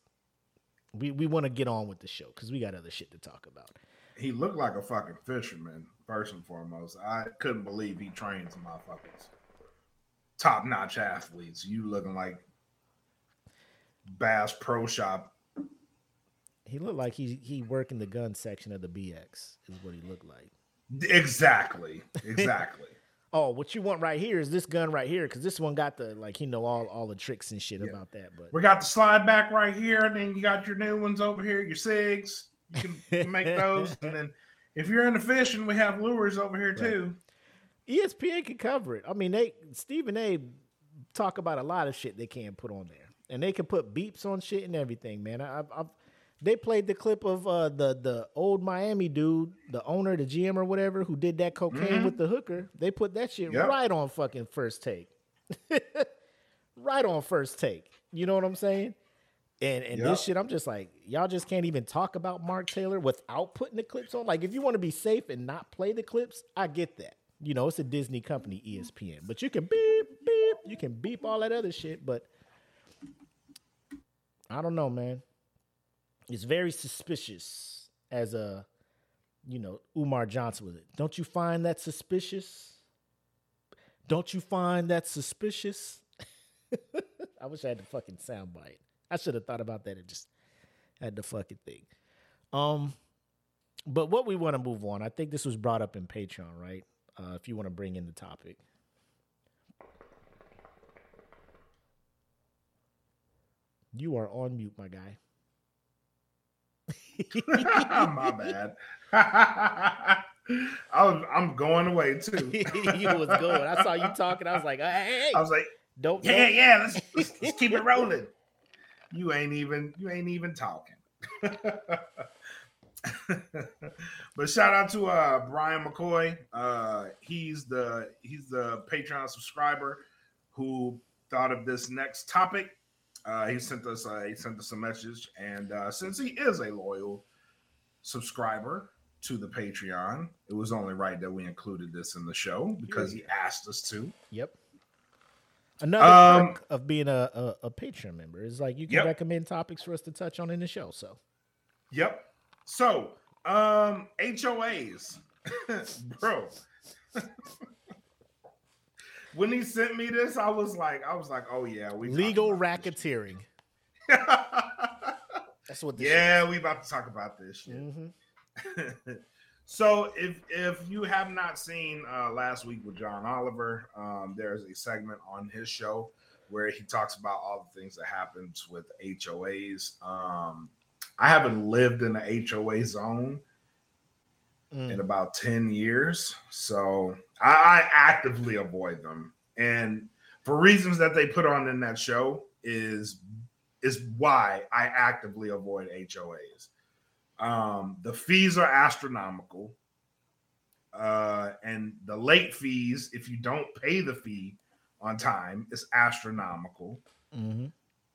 we want to get on with the show because we got other shit to talk about. He looked like a fucking fisherman, first and foremost. I couldn't believe he trains motherfuckers. Top-notch athletes. You looking like Bass Pro Shop. He looked like he worked in the gun section of the BX is what he looked like. Exactly. Oh, what you want right here is this gun right here, because this one got the, like, you know, all the tricks and shit, yeah, about that. But we got the slide back right here, and then you got your new ones over here, your SIGs. You can make those. And then if you're into fishing, we have lures over here, right, too. ESPN can cover it. I mean, Steve and Abe talk about a lot of shit they can't put on there. And they can put beeps on shit and everything, man. They played the clip of the old Miami dude, the owner, the GM or whatever, who did that cocaine, mm-hmm, with the hooker. They put that shit, yep, right on fucking First Take. Right on First Take. You know what I'm saying? And yep, this shit, I'm just like, y'all just can't even talk about Mark Taylor without putting the clips on. Like, if you want to be safe and not play the clips, I get that. You know, it's a Disney company, ESPN. But you can beep all that other shit. But I don't know, man. It's very suspicious, as a, you know, Umar Johnson with it. Don't you find that suspicious? Don't you find that suspicious? I wish I had the fucking soundbite. I should have thought about that and just had the fucking thing. But what we want to move on, I think this was brought up in Patreon, right? If you want to bring in the topic. You are on mute, my guy. My bad. I'm going away too. You was going. I saw you talking. I was like, hey. I was like, don't. Yeah. Let's keep it rolling. You ain't even talking. But shout out to Brian McCoy. He's the Patreon subscriber who thought of this next topic. He sent us a message, and since he is a loyal subscriber to the Patreon, it was only right that we included this in the show because he asked us to. Yep. Another perk of being a Patreon member is like you can recommend topics for us to touch on in the show. So. Yep. So, HOAs, bro. When he sent me this, I was like, oh yeah, we legal racketeering. That's what. We about to talk about this shit. Mm-hmm. So, if you have not seen last week with John Oliver, there's a segment on his show where he talks about all the things that happens with HOAs. I haven't lived in the HOA zone in about 10 years. So I actively avoid them. And for reasons that they put on in that show is why I actively avoid HOAs. The fees are astronomical. And the late fees, if you don't pay the fee on time, is astronomical. Mm-hmm.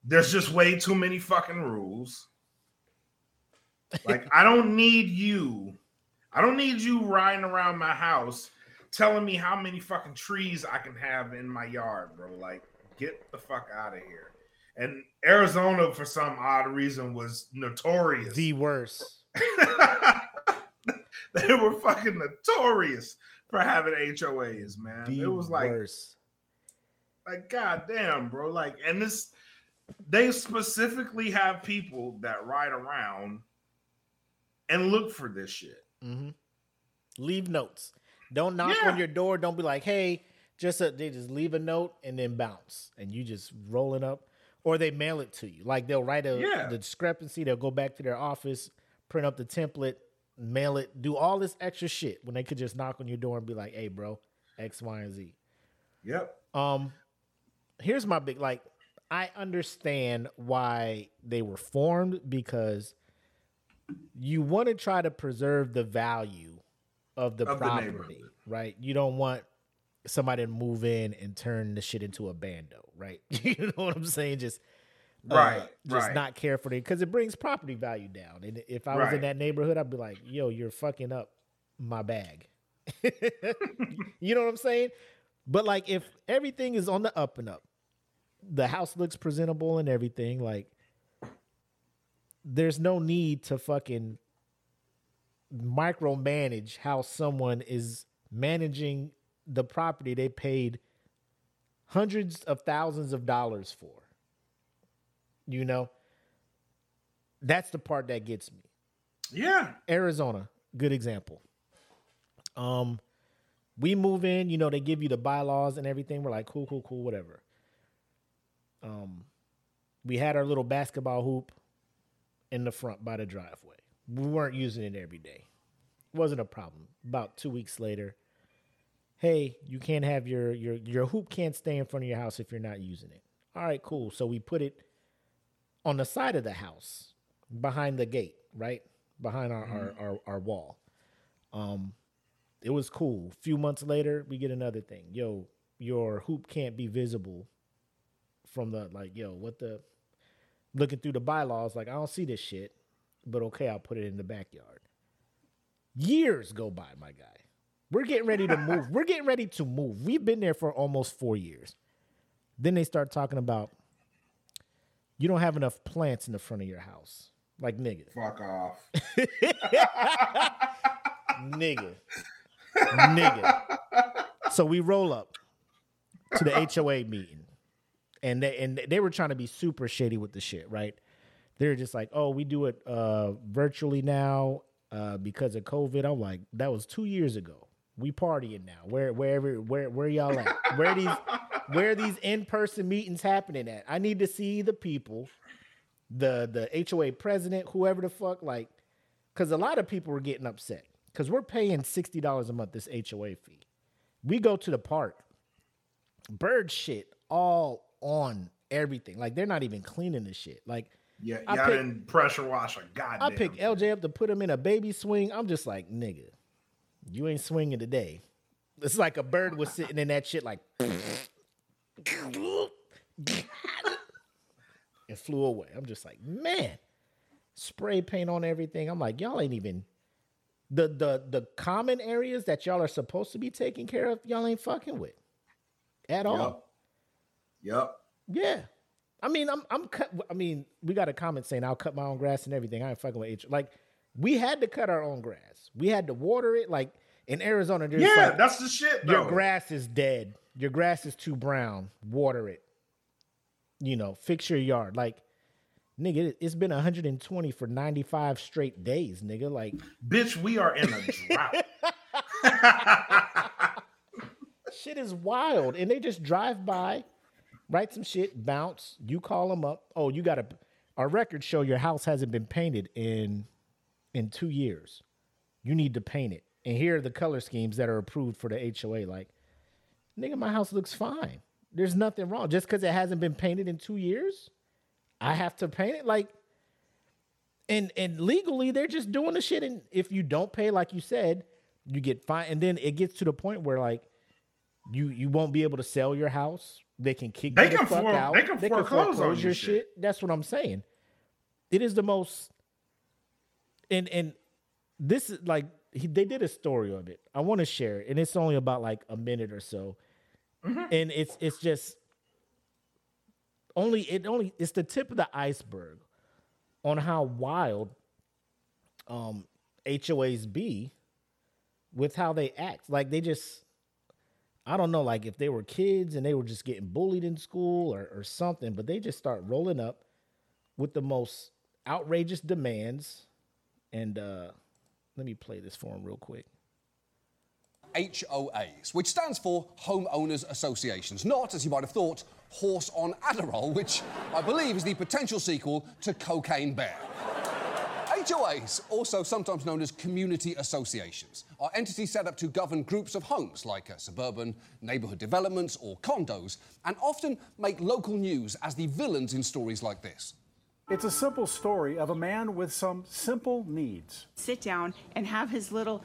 There's just way too many fucking rules. Like, I don't need you riding around my house telling me how many fucking trees I can have in my yard, bro. Like, get the fuck out of here. And Arizona, for some odd reason, was notorious. The worst. They were fucking notorious for having HOAs, man. It was like, worst. Like, goddamn, bro. Like, and this, they specifically have people that ride around and look for this shit. Mm-hmm. Leave notes. Don't knock on your door. Don't be like, hey, they just leave a note and then bounce. And you just roll it up. Or they mail it to you. Like, they'll write the discrepancy. They'll go back to their office, print up the template, mail it, do all this extra shit when they could just knock on your door and be like, hey, bro, X, Y, and Z. Yep. Here's my big, like, I understand why they were formed because you want to try to preserve the value of the property, right? You don't want somebody to move in and turn the shit into a bando, right? You know what I'm saying? Just not care for it because it brings property value down. And if I was in that neighborhood, I'd be like, yo, you're fucking up my bag. You know what I'm saying? But like, if everything is on the up and up, the house looks presentable and everything, like, there's no need to fucking micromanage how someone is managing the property they paid hundreds of thousands of dollars for. You know, that's the part that gets me. Yeah. Arizona, good example. We move in, you know, they give you the bylaws and everything. We're like, cool, whatever. We had our little basketball hoop in the front by the driveway. We weren't using it every day. It wasn't a problem. About 2 weeks later, hey, you can't have your hoop can't stay in front of your house if you're not using it. All right, cool. So we put it on the side of the house behind the gate, right? Behind our wall. It was cool. A few months later, we get another thing. Yo, your hoop can't be visible from the, like, yo, what the... Looking through the bylaws, like, I don't see this shit, but okay, I'll put it in the backyard. Years go by, my guy. We're getting ready to move. We've been there for almost 4 years. Then they start talking about, you don't have enough plants in the front of your house. Like, nigga. Fuck off. Nigga. So we roll up to the HOA meeting. And they were trying to be super shady with the shit, right? They're just like, oh, we do it virtually now because of COVID. I'm like, that was 2 years ago. We partying now. Where y'all at? Where are these in-person meetings happening at? I need to see the people, the HOA president, whoever the fuck, like, because a lot of people were getting upset because we're paying $60 a month this HOA fee. We go to the park, bird shit all on everything. Like, they're not even cleaning this shit. Like, Yeah, y'all didn't pressure wash a goddamn. I picked LJ up to put him in a baby swing. I'm just like, nigga, you ain't swinging today. It's like a bird was sitting in that shit like, and flew away. I'm just like, man, spray paint on everything. I'm like, y'all ain't even, the common areas that y'all are supposed to be taking care of, y'all ain't fucking with at all. Yep. Yeah. I mean, I mean, we got a comment saying I'll cut my own grass and everything. I ain't fucking with HOA. Like, we had to cut our own grass. We had to water it. Like in Arizona, there's that's the shit. Your grass is dead. Your grass is too brown. Water it. You know, fix your yard. Like, nigga, it's been 120 for 95 straight days, nigga. Like, bitch, we are in a drought. Shit is wild, and they just drive by. Write some shit, bounce. You call them up. Oh, you got our records show your house hasn't been painted in 2 years. You need to paint it. And here are the color schemes that are approved for the HOA. Like, nigga, my house looks fine. There's nothing wrong. Just because it hasn't been painted in 2 years, I have to paint it. Like, and legally, they're just doing the shit. And if you don't pay, like you said, you get fined. And then it gets to the point where, like, you won't be able to sell your house. They can kick you the fuck out. They can foreclose on your shit. That's what I'm saying. It is the most... And this is like... They did a story of it. I want to share it. And it's only about like a minute or so. Mm-hmm. And it's just... It's the tip of the iceberg on how wild HOAs be with how they act. Like they just... I don't know, like if they were kids and they were just getting bullied in school or something, but they just start rolling up with the most outrageous demands. And let me play this for them real quick. HOAs, which stands for Homeowners Associations, not, as you might have thought, Horse on Adderall, which I believe is the potential sequel to Cocaine Bear. HOAs, also sometimes known as community associations, are entities set up to govern groups of homes like suburban neighbourhood developments or condos, and often make local news as the villains in stories like this. It's a simple story of a man with some simple needs. Sit down and have his little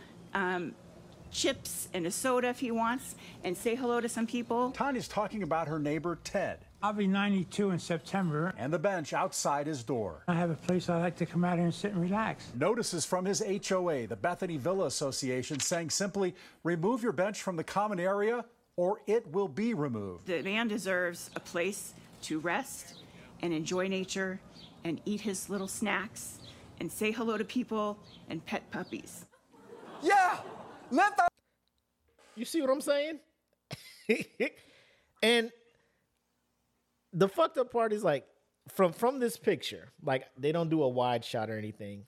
chips and a soda if he wants and say hello to some people. Tanya's talking about her neighbour Ted. I'll be 92 in September. And the bench outside his door. I have a place I like to come out here and sit and relax. Notices from his HOA, the Bethany Villa Association, saying simply, remove your bench from the common area or it will be removed. The man deserves a place to rest and enjoy nature and eat his little snacks and say hello to people and pet puppies. Yeah, let that... You see what I'm saying? And... The fucked up part is like from this picture, like they don't do a wide shot or anything.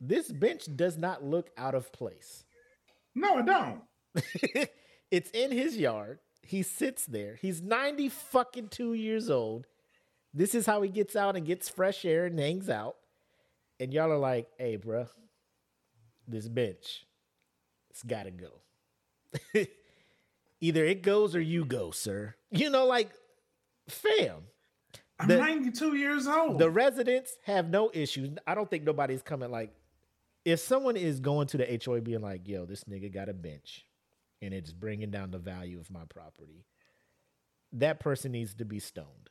This bench does not look out of place. No, it don't. It's in his yard. He sits there. He's 92 years old. This is how he gets out and gets fresh air and hangs out. And y'all are like, hey, bro, this bench, it's got to go. Either it goes or you go, sir. You know, like. Fam, I'm 92 years old. The residents have no issues. I don't think nobody's coming. Like, if someone is going to the HOA being like, yo, this nigga got a bench and it's bringing down the value of my property, that person needs to be stoned.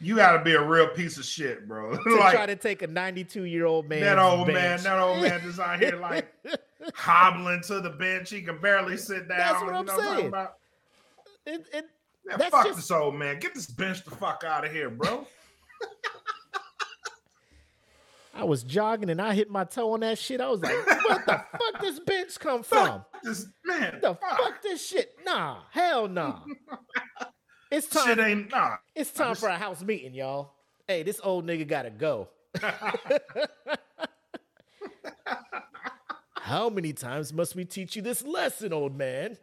You got to be a real piece of shit, bro. To like, try to take a 92-year-old man. That old man is out here like hobbling to the bench. He can barely sit down. That's what I'm saying. Man, fuck this old man. Get this bench the fuck out of here, bro. I was jogging and I hit my toe on that shit. I was like, what the fuck this bench come from? This man. What the fuck this shit? Nah, hell nah. It's time. Shit ain't nah. It's time for a house meeting, y'all. Hey, this old nigga gotta go. How many times must we teach you this lesson, old man?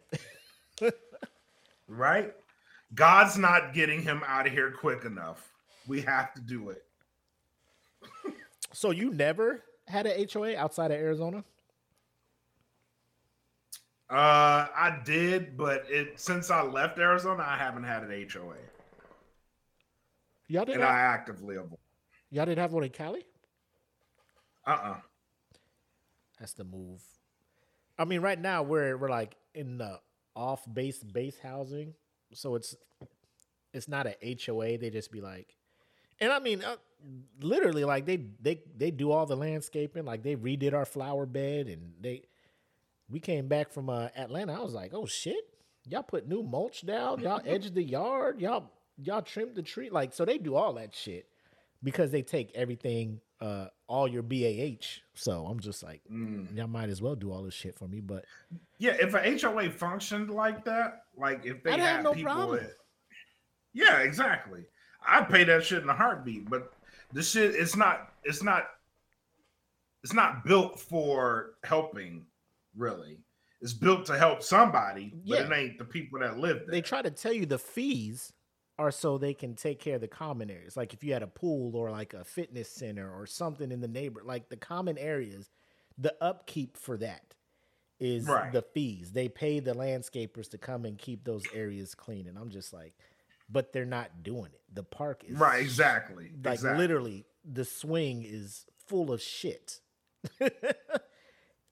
Right? God's not getting him out of here quick enough. We have to do it. So you never had an HOA outside of Arizona? I did, but since I left Arizona, I haven't had an HOA. Y'all didn't. And I actively avoid. Y'all didn't have one in Cali? That's the move. I mean, right now we're like in the off base housing, so it's not an HOA. They just be like, and I mean, literally, like they do all the landscaping. Like they redid our flower bed, and we came back from Atlanta. I was like, oh shit, y'all put new mulch down, y'all edged the yard, y'all trimmed the tree. Like so, they do all that shit because they take everything. All your BAH. So I'm just like, y'all might as well do all this shit for me. But yeah, if an HOA functioned like that, like if they had no people problem. Yeah, exactly. I'd pay that shit in a heartbeat. But the shit, it's not built for helping, really. It's built to help somebody, but it ain't the people that live there. They try to tell you the fees are so they can take care of the common areas. Like if you had a pool or like a fitness center or something in the neighborhood, like the common areas, the upkeep for that is the fees. They pay the landscapers to come and keep those areas clean. And I'm just like, but they're not doing it. The park is literally the swing is full of shit.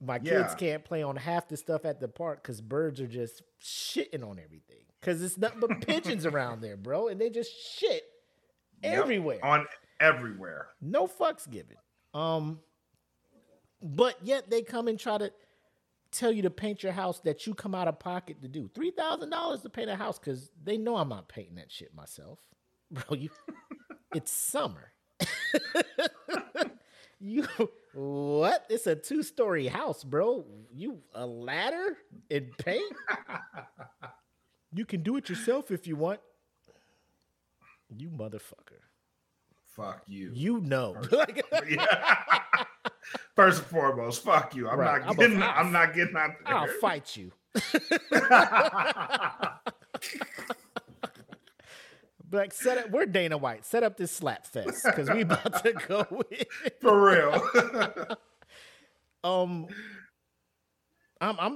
My kids can't play on half the stuff at the park because birds are just shitting on everything. Because it's nothing but pigeons around there, bro. And they just shit everywhere. On everywhere. No fucks given. But yet they come and try to tell you to paint your house that you come out of pocket to do. $3,000 to paint a house because they know I'm not painting that shit myself. Bro, it's summer. What? It's a 2-story house, bro. You a ladder and paint? You can do it yourself if you want. You motherfucker. Fuck you. You know. First and foremost, fuck you. I'm not getting out there. I'll fight you. Like we're Dana White. Set up this slap fest because we about to go in. For real.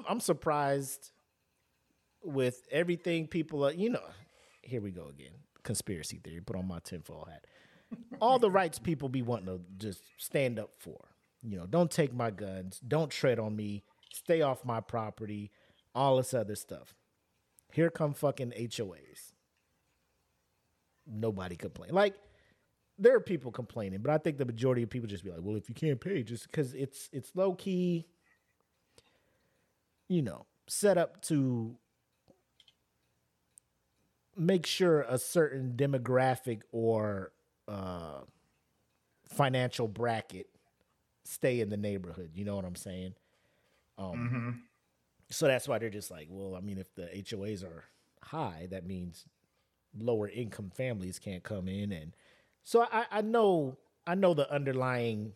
I'm surprised with everything people are, here we go again. Conspiracy theory. Put on my tinfoil hat. All the rights people be wanting to just stand up for. Don't take my guns. Don't tread on me. Stay off my property. All this other stuff. Here come fucking HOAs. Nobody complain. Like there are people complaining, but I think the majority of people just be like, well, if you can't pay, just because it's low key, set up to make sure a certain demographic or financial bracket stay in the neighborhood. You know what I'm saying? So that's why they're just like, well, I mean, if the HOAs are high, that means lower income families can't come in. And so I know the underlying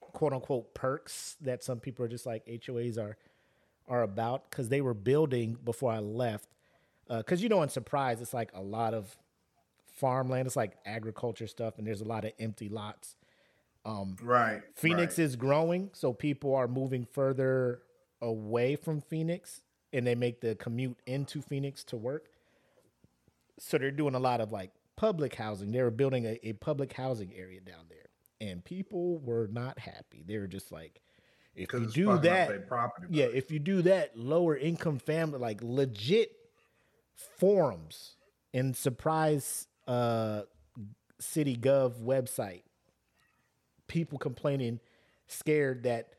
quote unquote perks that some people are just like HOAs are about, because they were building before I left. Because in Surprise, it's like a lot of farmland. It's like agriculture stuff, and there's a lot of empty lots. Phoenix is growing, so people are moving further away from Phoenix, and they make the commute into Phoenix to work. So they're doing a lot of like public housing. They were building a public housing area down there, and people were not happy. They were just like, if you do that, if you do that, lower income family, like legit forums and Surprise City Gov website, people complaining, scared that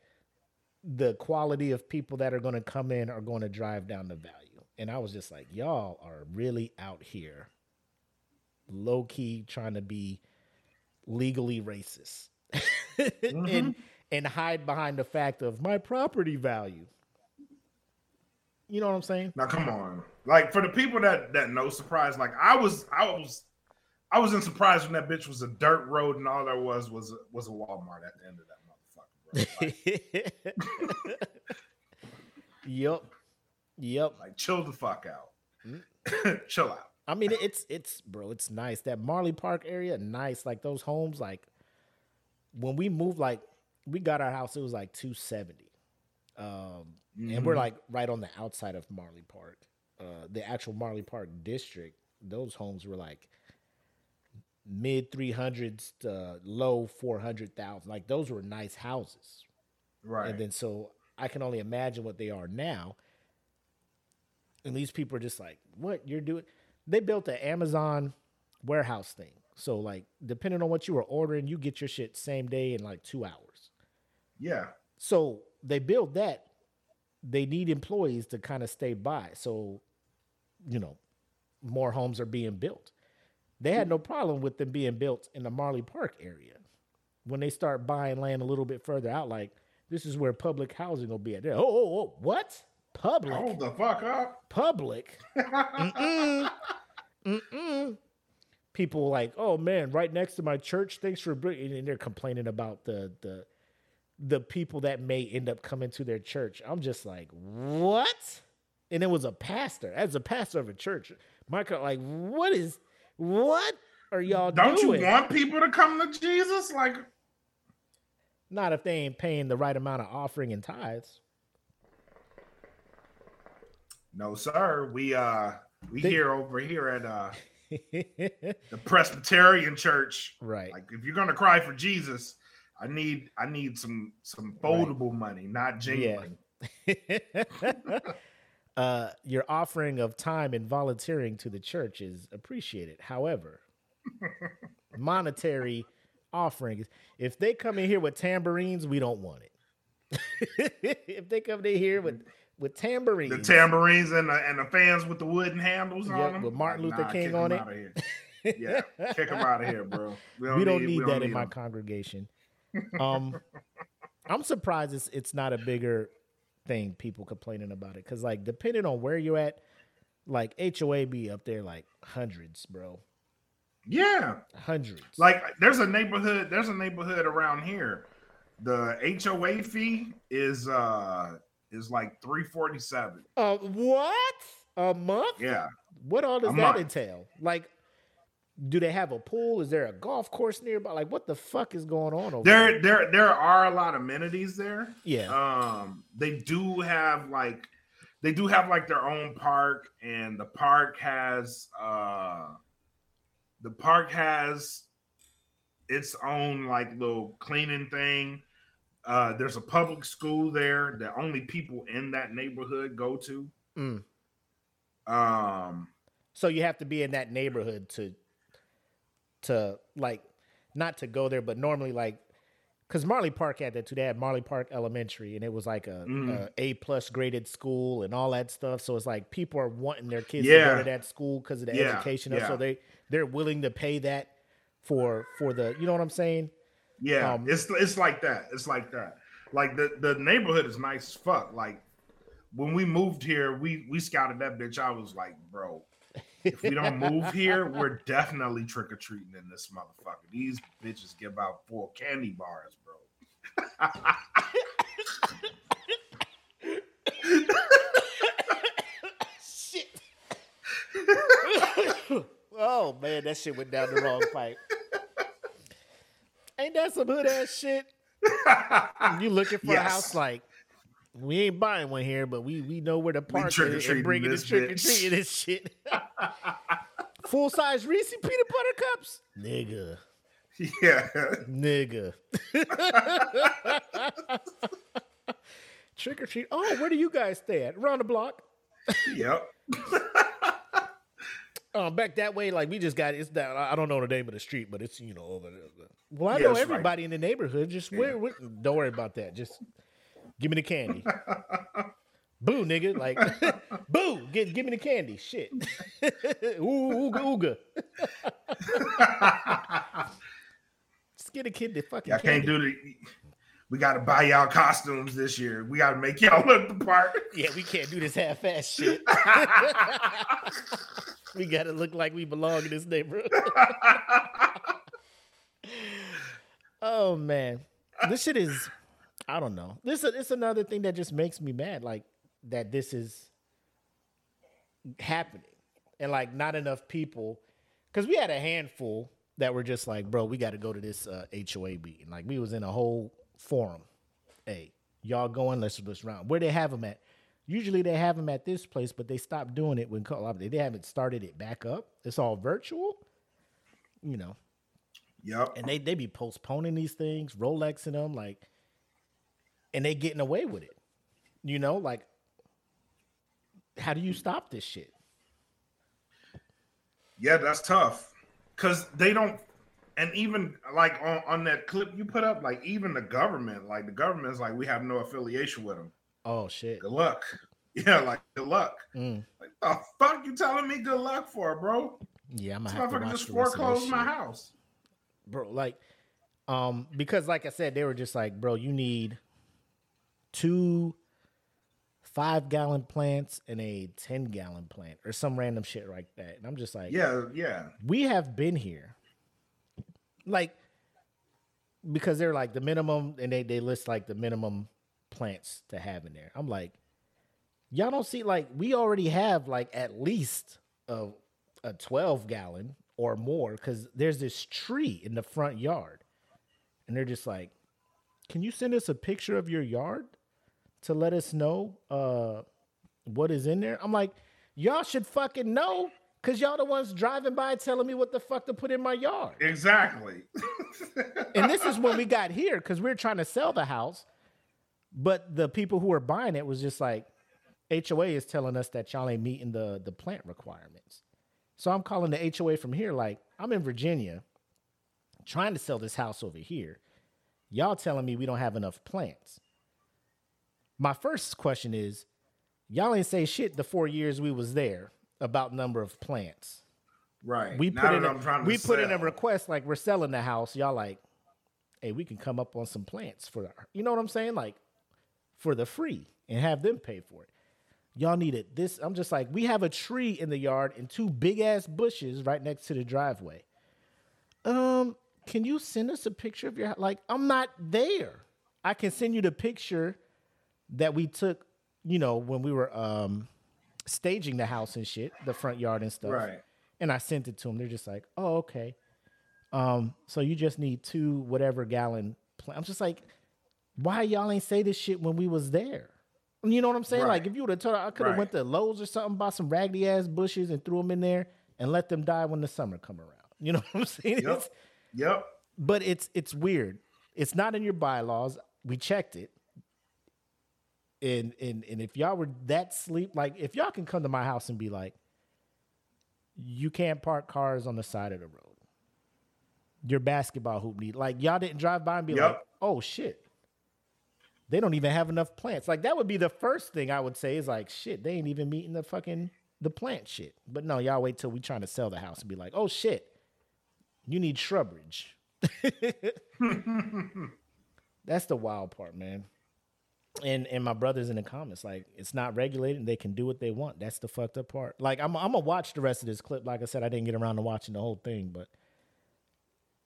the quality of people that are going to come in are going to drive down the value. And I was just like, y'all are really out here low key trying to be legally racist. And hide behind the fact of my property value. You know what I'm saying? Now come on. Like for the people that know Surprise, like I was in Surprise when that bitch was a dirt road and all there was a Walmart at the end of that motherfucker. Bro. Like, Yep. Like chill the fuck out. Chill out. I mean, it's nice. That Marley Park area, nice. Like those homes, like when we moved, like we got our house, it was like 270. And we're like right on the outside of Marley Park, the actual Marley Park district. those homes were like mid 300s to low 400,000. Like those were nice houses. Right. And then so I can only imagine what they are now. And these people are just like, what you're doing? They built an Amazon warehouse thing. So like, depending on what you were ordering, you get your shit same day in like 2 hours. Yeah. So they build that. They need employees to kind of stay by. So, you know, more homes are being built. They had no problem with them being built in the Marley Park area. When they start buying land a little bit further out, like, this is where public housing will be at. They're, oh, what? Public? Hold the fuck up. Public? Mm-mm. Mm-mm. People like, oh, man, right next to my church, thanks for bringing. And they're complaining about the people that may end up coming to their church. I'm just like, what? And it was a pastor. As a pastor of a church, Michael, like, what are y'all doing? Don't you want people to come to Jesus? Like, not if they ain't paying the right amount of offering and tithes. No, sir. We here over here at the Presbyterian Church. Right. Like, if you're gonna cry for Jesus, I need some foldable money, not jingling. Yeah. Your offering of time and volunteering to the church is appreciated. However, monetary offerings, if they come in here with tambourines, we don't want it. If they come in here with tambourines. The tambourines and the fans with the wooden handles on them. With Martin Luther King on it. Yeah, kick them out of here, bro. We don't need that in my congregation. I'm surprised it's not a bigger thing, people complaining about it. Because, like, depending on where you're at, like, HOA be up there, like, hundreds, bro. Yeah. Hundreds. Like, there's a neighborhood around here. The HOA fee is like $347. What? A month? Yeah. What all does that entail? Like, do they have a pool? Is there a golf course nearby? Like, what the fuck is going on over there? There are a lot of amenities there. Yeah. They do have like their own park, and the park has its own like little cleaning thing. There's a public school there that only people in that neighborhood go to. Mm. So you have to be in that neighborhood to like, not to go there, but normally like, because Marley Park had that too. They had Marley Park Elementary, and it was like a A+ graded school and all that stuff. So it's like people are wanting their kids to go to that school because of the education. Yeah. So they're willing to pay that for the, you know what I'm saying? Yeah, it's like that. It's like that. Like the neighborhood is nice as fuck. Like when we moved here, we scouted that bitch. I was like, bro, if we don't move here, we're definitely trick-or-treating in this motherfucker. These bitches give out 4 candy bars, bro. Shit. Oh, man, that shit went down the wrong pipe. Ain't that some hood-ass shit? You looking for a house like, we ain't buying one here, but we know where to park it and bring it to trick-or-treating this shit. Full-size Reese peanut butter cups? Nigga. Yeah. Nigga. Trick-or-treat. Oh, where do you guys stay at? Around the block. Yep. Back that way, like, we just got, it's down, I don't know the name of the street, but it's, you know, over there. Well, I know everybody in the neighborhood. Just where, don't worry about that. Just... give me the candy. Boo, nigga. Like, boo. Give me the candy. Shit. Ooh, ooga, ooga. Just get a kid the fucking candy. I can't do the... we got to buy y'all costumes this year. We got to make y'all look the part. Yeah, we can't do this half-ass shit. We got to look like we belong in this neighborhood. Oh, man. This shit is... I don't know. It's another thing that just makes me mad, like, that this is happening. And, like, not enough people. Because we had a handful that were just like, bro, we got to go to this HOA meeting. Like, we was in a whole forum. Hey, y'all going? Let's round. Where they have them at? Usually they have them at this place, but they stopped doing it when they haven't started it back up. It's all virtual, you know. Yep. And they be postponing these things, Rolexing them, like, and they getting away with it. You know, like, how do you stop this shit? Yeah, that's tough. Because they don't, and even like on that clip you put up, like even the government, like the government's like, we have no affiliation with them. Oh, shit. Good luck. Yeah, like, good luck. Mm. Like, the fuck you telling me good luck for, bro? Yeah, I'm going to have to watch just foreclose my house. Bro, like, because like I said, they were just like, bro, you need 2 5-gallon plants and a 10-gallon plant or some random shit like that. And I'm just like, yeah. We have been here. Like, because they're like the minimum, and they list like the minimum plants to have in there. I'm like, y'all don't see, like, we already have like at least a 12-gallon or more, because there's this tree in the front yard. And they're just like, can you send us a picture of your yard to let us know what is in there? I'm like, y'all should fucking know, because y'all the ones driving by telling me what the fuck to put in my yard. Exactly. And this is when we got here, because we were trying to sell the house, but the people who were buying it was just like, HOA is telling us that y'all ain't meeting the plant requirements. So I'm calling the HOA from here, like, I'm in Virginia trying to sell this house over here. Y'all telling me we don't have enough plants. My first question is, y'all ain't say shit the 4 years we was there about number of plants. Right. We put in a request like we're selling the house. Y'all like, hey, we can come up on some plants for the, you know what I'm saying? Like, for the free and have them pay for it. Y'all needed this. I'm just like, we have a tree in the yard and 2 big ass bushes right next to the driveway. Can you send us a picture of your, like, I'm not there. I can send you the picture that we took, you know, when we were staging the house and shit, the front yard and stuff. Right. And I sent it to them. They're just like, oh, okay. So you just need 2 whatever gallon plants. I'm just like, why y'all ain't say this shit when we was there? You know what I'm saying? Right. Like, if you would have told her, I could have went to Lowe's or something, bought some raggedy ass bushes and threw them in there and let them die when the summer come around. You know what I'm saying? Yep. But it's weird. It's not in your bylaws. We checked it. And if y'all were that sleep, like, if y'all can come to my house and be like, you can't park cars on the side of the road. Your basketball hoop need, like, y'all didn't drive by and be like, oh shit, they don't even have enough plants. Like, that would be the first thing I would say is like, shit, they ain't even meeting the fucking, the plant shit. But no, y'all wait till we trying to sell the house and be like, oh shit, you need shrubbery. That's the wild part, man. And my brother's in the comments, like, it's not regulated and they can do what they want. That's the fucked up part. Like, I'm going to watch the rest of this clip. Like I said, I didn't get around to watching the whole thing, but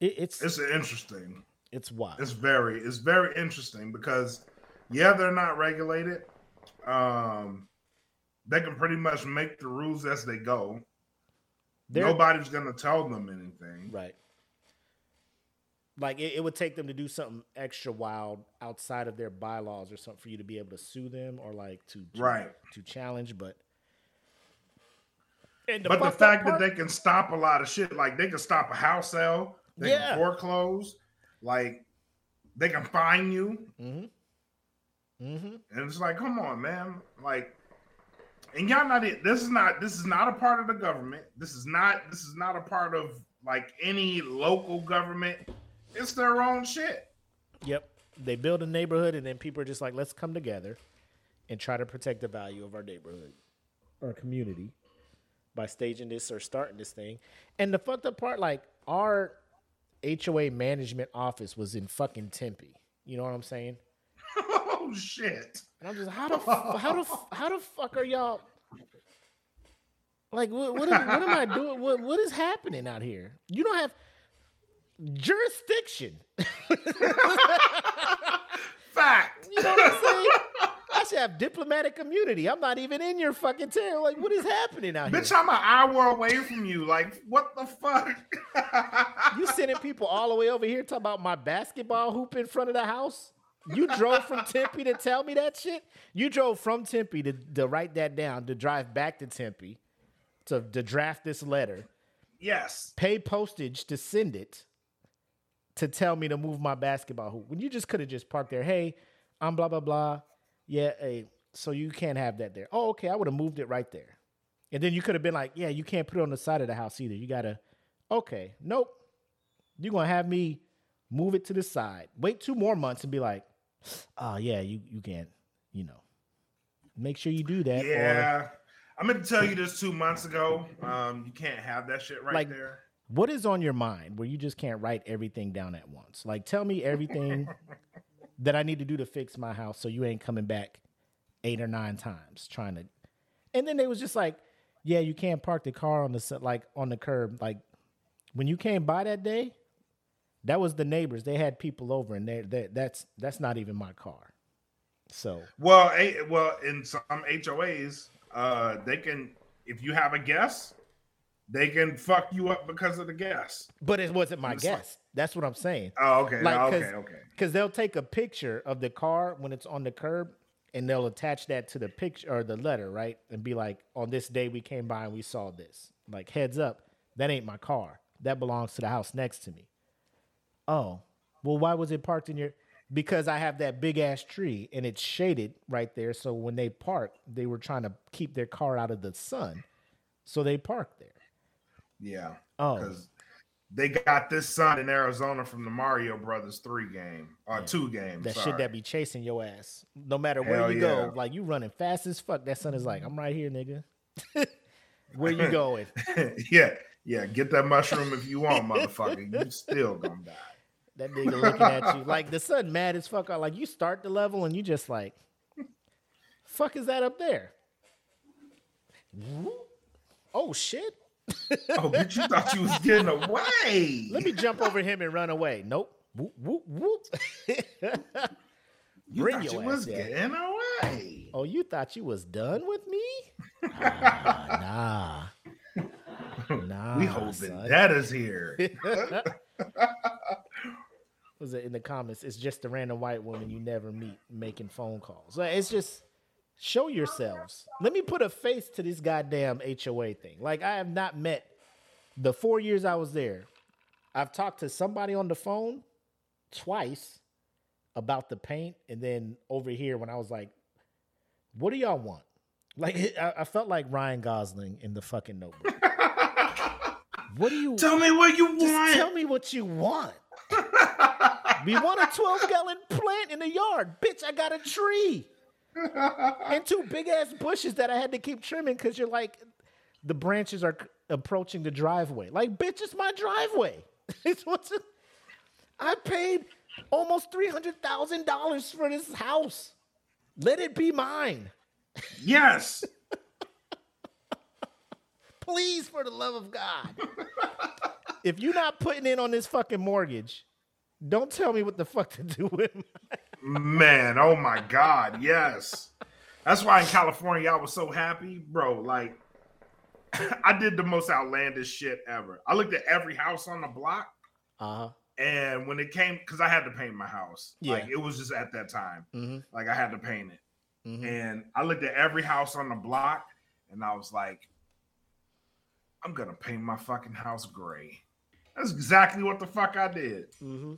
it's interesting. It's wild. It's very interesting because, yeah, they're not regulated. They can pretty much make the rules as they go. Nobody's going to tell them anything. Right. Like, it would take them to do something extra wild outside of their bylaws or something for you to be able to sue them or, like, to challenge. But the fact that they can stop a lot of shit, like, they can stop a house sale, they can foreclose, like, they can fine you. Mm-hmm. Mm-hmm. And it's like, come on, man. Like, and y'all not it. This is not a part of the government. This is not a part of, like, any local government. It's their own shit. Yep. They build a neighborhood and then people are just like, let's come together and try to protect the value of our neighborhood, our community, by staging this or starting this thing. And the fucked up part, like, our HOA management office was in fucking Tempe. You know what I'm saying? Oh, shit. And I'm just, how the fuck are y'all? Like, what am I doing? What is happening out here? You don't have jurisdiction. Fact. You know what I'm saying? I should have diplomatic immunity. I'm not even in your fucking town. Like, what is happening out here? Bitch, I'm an hour away from you. Like, what the fuck? You sending people all the way over here talking about my basketball hoop in front of the house? You drove from Tempe to tell me that shit? You drove from Tempe to write that down, to drive back to Tempe, to draft this letter. Yes. Pay postage to send it, to tell me to move my basketball hoop. When you just could have just parked there. Hey, I'm blah, blah, blah. Yeah, hey, so you can't have that there. Oh, okay, I would have moved it right there. And then you could have been like, yeah, you can't put it on the side of the house either. You got to, okay, nope. You're going to have me move it to the side. Wait 2 more months and be like, oh, yeah, you can't, you know. Make sure you do that. Yeah. I meant to tell you this 2 months ago. You can't have that shit right there. What is on your mind where you just can't write everything down at once? Like, tell me everything that I need to do to fix my house so you ain't coming back 8 or 9 times trying to. And then they was just like, yeah, you can't park the car on the curb. Like when you came by that day, that was the neighbors. They had people over, and that's not even my car. So well, in some HOAs, they can, if you have a guest, they can fuck you up because of the guest. But it wasn't my guest. That's what I'm saying. Oh, okay, okay. Because they'll take a picture of the car when it's on the curb. And they'll attach that to the picture or the letter, right? And be like, on this day we came by and we saw this. Like, heads up, that ain't my car. That belongs to the house next to me. Oh, well, why was it parked in your... Because I have that big-ass tree and it's shaded right there. So when they parked, they were trying to keep their car out of the sun. So they parked there. Yeah. Oh. Because they got this sun in Arizona from the Mario Brothers 2 game. That shit that be chasing your ass. No matter where go, like you running fast as fuck. That sun is like, I'm right here, nigga. Where you going? Yeah. Get that mushroom if you want, motherfucker. You still gonna die. That nigga looking at you. Like the sun mad as fuck. Like you start the level and you just like, fuck is that up there? Oh shit. Oh, but you thought you was getting away. Let me jump over him and run away. Nope. Whoop, whoop, whoop. Getting away. Oh, you thought you was done with me? Nah. We hold vendettas here. Was it in the comments? It's just a random white woman you never meet making phone calls. It's just... Show yourselves. Let me put a face to this goddamn HOA thing. Like, I have not met the 4 years I was there. I've talked to somebody on the phone twice about the paint. And then over here when I was like, what do y'all want? Like, I felt like Ryan Gosling in the fucking Notebook. What do you tell want? Me what you want? Just tell me what you want. We want a 12-gallon plant in the yard. Bitch, I got a tree. And 2 big ass bushes that I had to keep trimming because you're like, the branches are approaching the driveway. Like, bitch, it's my driveway. I paid almost $300,000 for this house. Let it be mine. Yes. Please, for the love of God. If you're not putting in on this fucking mortgage, don't tell me what the fuck to do with my... Man, oh my God, yes. That's why in California I was so happy, bro. Like, I did the most outlandish shit ever. I looked at every house on the block, and when it came, because I had to paint my house. Yeah. Like, it was just at that time. Mm-hmm. Like, I had to paint it. Mm-hmm. And I looked at every house on the block, and I was like, I'm going to paint my fucking house gray. That's exactly what the fuck I did. Mm-hmm.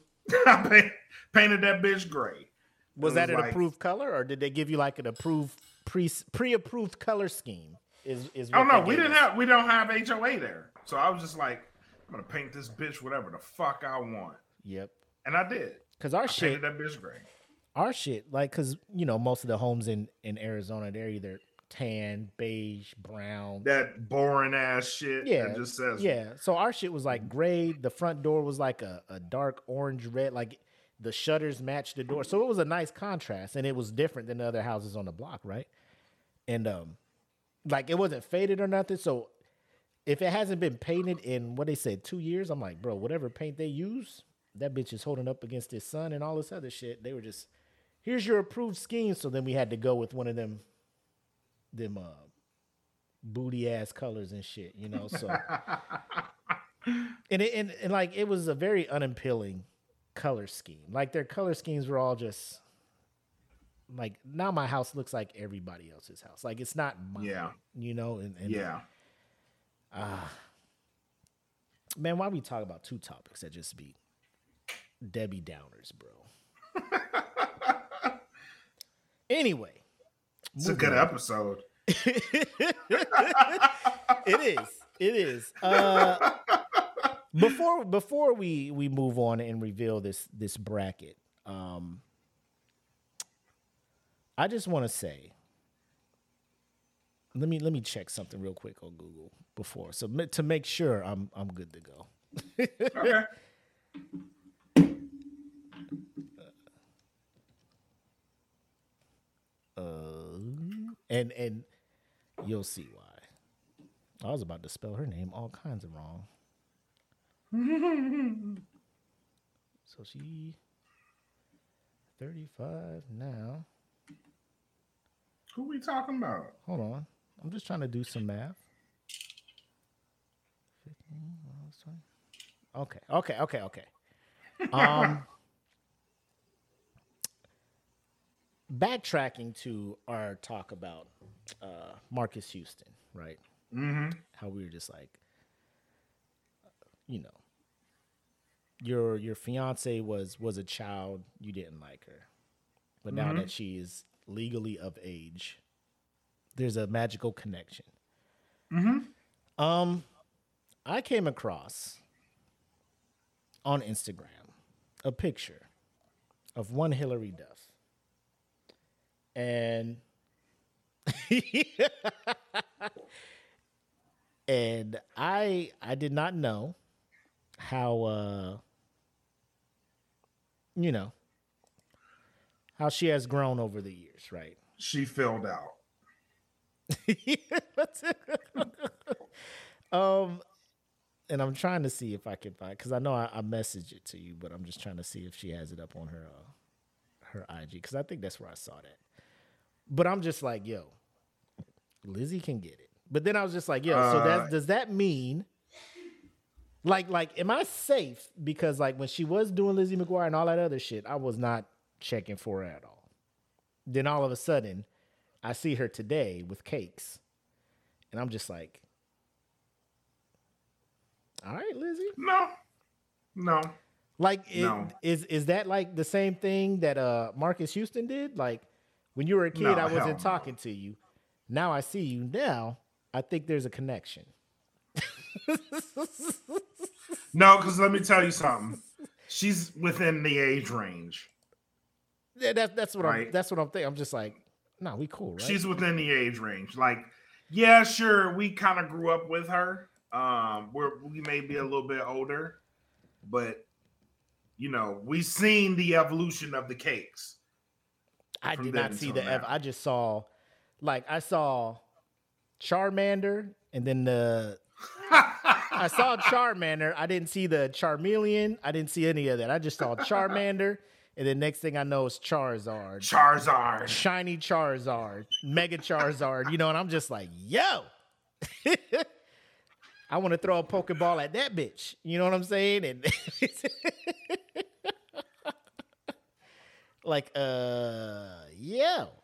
I painted that bitch gray. Was that an approved color, or did they give you like an approved pre-approved color scheme? Is oh no, we don't have HOA there, so I was just like, I'm gonna paint this bitch whatever the fuck I want. Yep, and I did because I painted that bitch gray. Our shit, like, because you know most of the homes in Arizona they're either tan, beige, brown, that boring ass shit. Yeah, that just says yeah. So our shit was like gray. The front door was like a dark orange red. Like the shutters matched the door, so it was a nice contrast, and it was different than the other houses on the block, right? And like it wasn't faded or nothing. So if it hasn't been painted in what they said 2 years, I'm like, bro, whatever paint they use, that bitch is holding up against this sun and all this other shit. They were just, here's your approved scheme. So then we had to go with one of them booty ass colors and shit, you know. So and like it was a very unappealing color scheme. Like their color schemes were all just like now my house looks like everybody else's house. Like it's not mine, you know? And yeah. Man, why we talk about two topics that just be Debbie Downers, bro? Anyway. It's a good episode. It is. Before we move on and reveal this bracket, I just want to say, let me check something real quick on Google before, so to make sure I'm good to go. Okay. And you'll see why. I was about to spell her name all kinds of wrong. So she 35 now. Who we talking about? Hold on. I'm just trying to do some math. 15, 20. Okay. Backtracking to our talk about Marcus Houston, right? Mm-hmm. How we were just like, you know, your fiance was a child, you didn't like her, but now that she is legally of age, there's a magical connection. Mm-hmm. I came across on Instagram a picture of one Hillary Duff, and I did not know how you know how she has grown over the years, right? She filled out. And I'm trying to see if I can find, because I know I messaged it to you, but I'm just trying to see if she has it up on her IG, because I think that's where I saw that. But I'm just like, yo, Lizzie can get it. But then I was just like, yo, so that does that mean, like, am I safe? Because like when she was doing Lizzie McGuire and all that other shit, I was not checking for her at all. Then all of a sudden, I see her today with cakes, and I'm just like, all right, Lizzie. No. Like, no. Is that like the same thing that Marcus Houston did? Like, when you were a kid, I wasn't talking to you. Now I see you. Now I think there's a connection. No, because let me tell you something. She's within the age range. Yeah, that's what right? That's what I'm thinking. I'm just like, nah, we cool, right? She's within the age range. Like, yeah, sure, we kind of grew up with her. We may be a little bit older, but you know, we've seen the evolution of the cakes. I did not see the F. I just saw, like, I saw Charmander, and then I saw Charmander. I didn't see the Charmeleon. I didn't see any of that. I just saw Charmander, and the next thing I know is Charizard. Shiny Charizard. Mega Charizard. You know, and I'm just like, yo. I want to throw a Pokeball at that bitch. You know what I'm saying? And like, yo,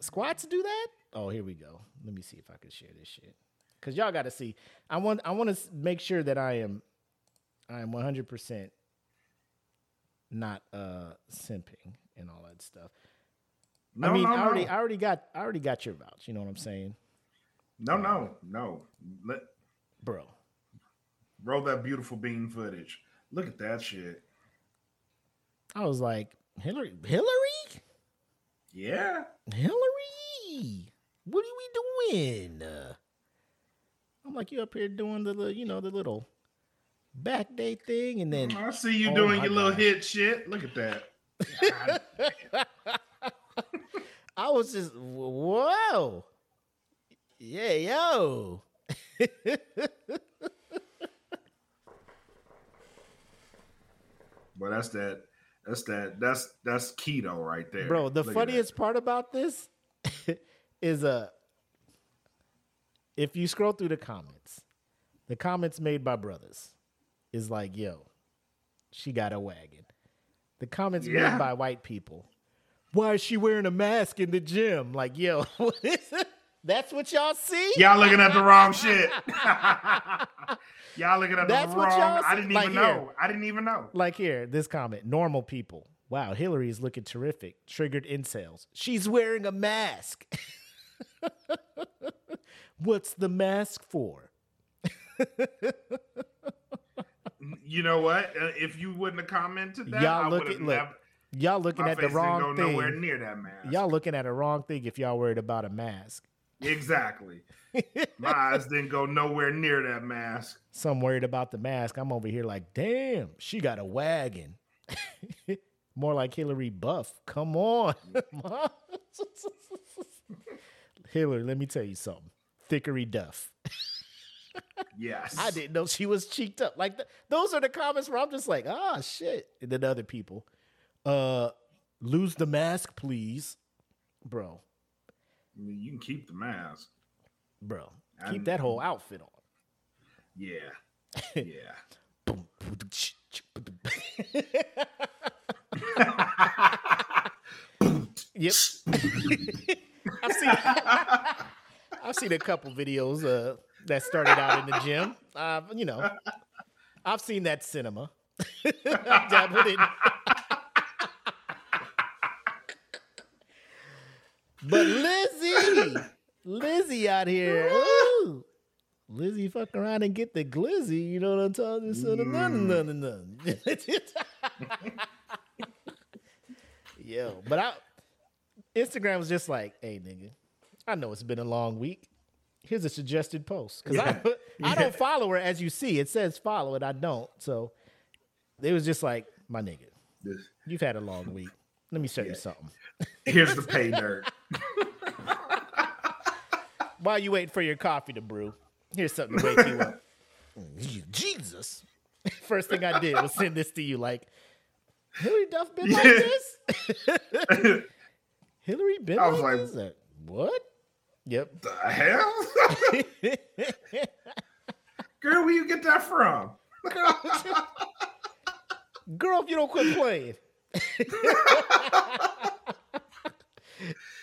squats do that? Oh, here we go. Let me see if I can share this shit, cause y'all got to see. I want to make sure that I am 100% not simping and all that stuff. No, I mean, I already got your vouch. You know what I'm saying? No, bro. Roll that beautiful bean footage. Look at that shit. I was like, Hillary? Yeah. Hillary, what are we doing? I'm like, you up here doing the little back day thing. And then I see you doing your little hit shit. Look at that. I was just, whoa. Yeah, yo. But That's keto right there. Bro, the funniest part about this is if you scroll through the comments made by brothers is like, yo, she got a wagon. The comments made by white people why is she wearing a mask in the gym? Like, yo, what is it? That's what y'all see? Y'all looking at the wrong shit. Y'all looking at the wrong. I didn't even know. I didn't even know. Like here, this comment, normal people. Wow, Hillary is looking terrific. Triggered incels. She's wearing a mask. What's the mask for? You know what? If you wouldn't have commented that, y'all looking at the wrong thing. Nowhere near that mask. Y'all looking at the wrong thing if y'all worried about a mask. Exactly. My eyes didn't go nowhere near that mask. Some worried about the mask. I'm over here like, damn, she got a wagon. More like Hillary Buff. Come on. Hillary, let me tell you something. Thickery Duff. Yes. I didn't know she was cheeked up. Like those are the comments where I'm just like, ah, shit. And then other people, lose the mask, please. Bro. I mean, you can keep the mask. Bro, keep that whole outfit on. Yeah. Yeah. Yep. I've seen a couple videos that started out in the gym. You know, I've seen that cinema. I've dabbled in. But Lizzie out here. Ooh. Lizzie fuck around and get the glizzy. You know what I'm talking about? Yo, but Instagram was just like, hey, nigga, I know it's been a long week. Here's a suggested post. Because I don't follow her, as you see. It says follow it. I don't. So it was just like, my nigga, you've had a long week. Let me show you something. Here's the pay nerd. While you wait for your coffee to brew, here's something to wake you up. Jesus. First thing I did was send this to you like, Hillary Duff been like this? Hillary been I was like this? Like, what? Yep. The hell? Girl, where you get that from? Girl, if you don't quit playing.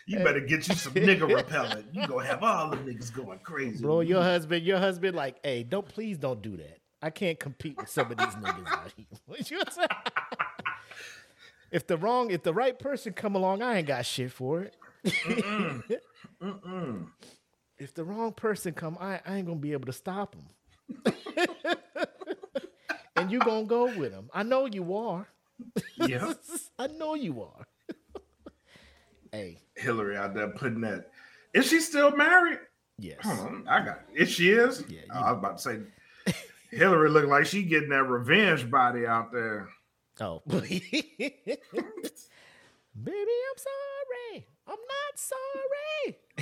You better get you some nigga repellent. You gonna have all the niggas going crazy. Bro, your husband like, hey, please don't do that. I can't compete with some of these niggas out here. If the right person come along, I ain't got shit for it. Mm-mm. Mm-mm. If the wrong person come, I ain't gonna be able to stop him. And you gonna go with him. I know you are. Yeah. I know you are. Hey. Hillary out there putting that. Is she still married? Yes. Hold on, I got it. If she is, yeah, I was about to say Hillary looked like she getting that revenge body out there. Oh, please. Baby, I'm sorry. I'm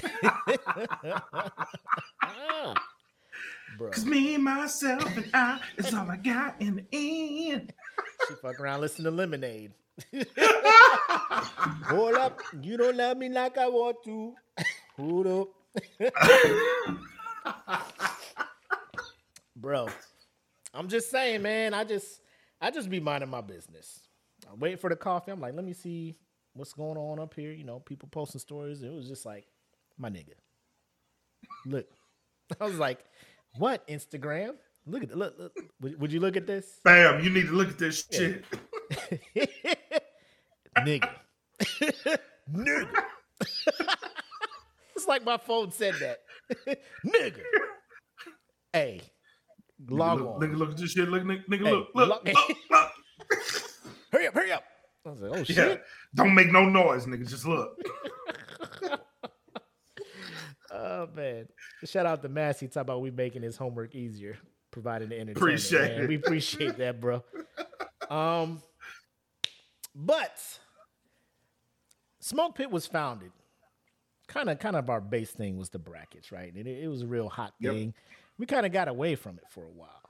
not sorry. Bro. 'Cause me, myself, and I is all I got in the end. She fuck around listening to Lemonade. Hold up. You don't love me like I want to. Hold up. Bro, I'm just saying, man, I just be minding my business. I wait for the coffee. I'm like, let me see what's going on up here. You know, people posting stories. It was just like, my nigga. Look. I was like, what, Instagram? Look at it. Look. Would you look at this? Bam, you need to look at this shit. Nigga. Nigga. It's like my phone said that. Nigga. Hey. Log on. Nigga, look at this shit. Look, nigga, look. Hurry up. I was like, oh, shit. Yeah. Don't make no noise, nigga. Just look. Oh, man. Shout out to Massey. Talk about we making his homework easier, providing the entertainment. Appreciate it. We appreciate that, bro. But Smoke Pit was founded. Kind of our base thing was the brackets, right? And it was a real hot thing. Yep. We kind of got away from it for a while.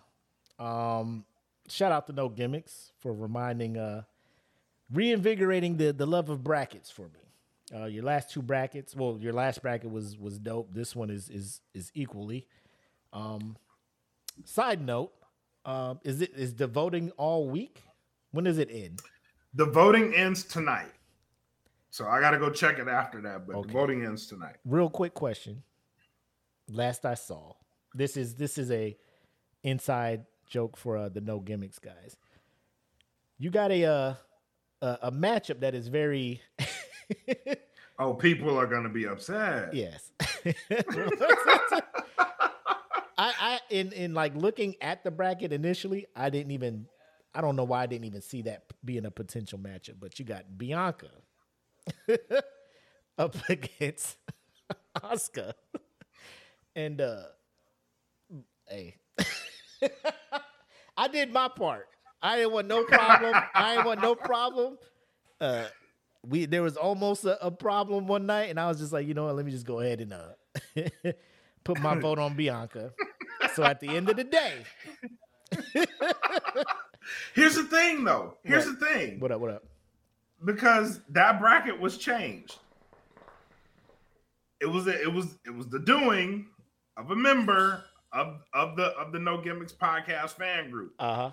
Shout out to No Gimmicks for reinvigorating the love of brackets for me. Your last bracket was dope. This one is equally. Side note, is the voting all week? When does it end? The voting ends tonight. So I got to go check it after that, but the voting ends tonight. Real quick question. Last I saw, this is a inside joke for the No Gimmicks guys. You got a matchup that is very oh, people are going to be upset. Yes. I in like looking at the bracket initially, I don't know why I didn't even see that being a potential matchup, but you got Bianca up against Asuka. And hey, I did my part. I didn't want no problem. There was almost a problem one night, and I was just like, you know what? Let me just go ahead and put my vote on Bianca. So at the end of the day, here's the thing, though. The thing. What up? What up? Because that bracket was changed. It was the doing of a member of the No Gimmicks podcast fan group. Uh huh.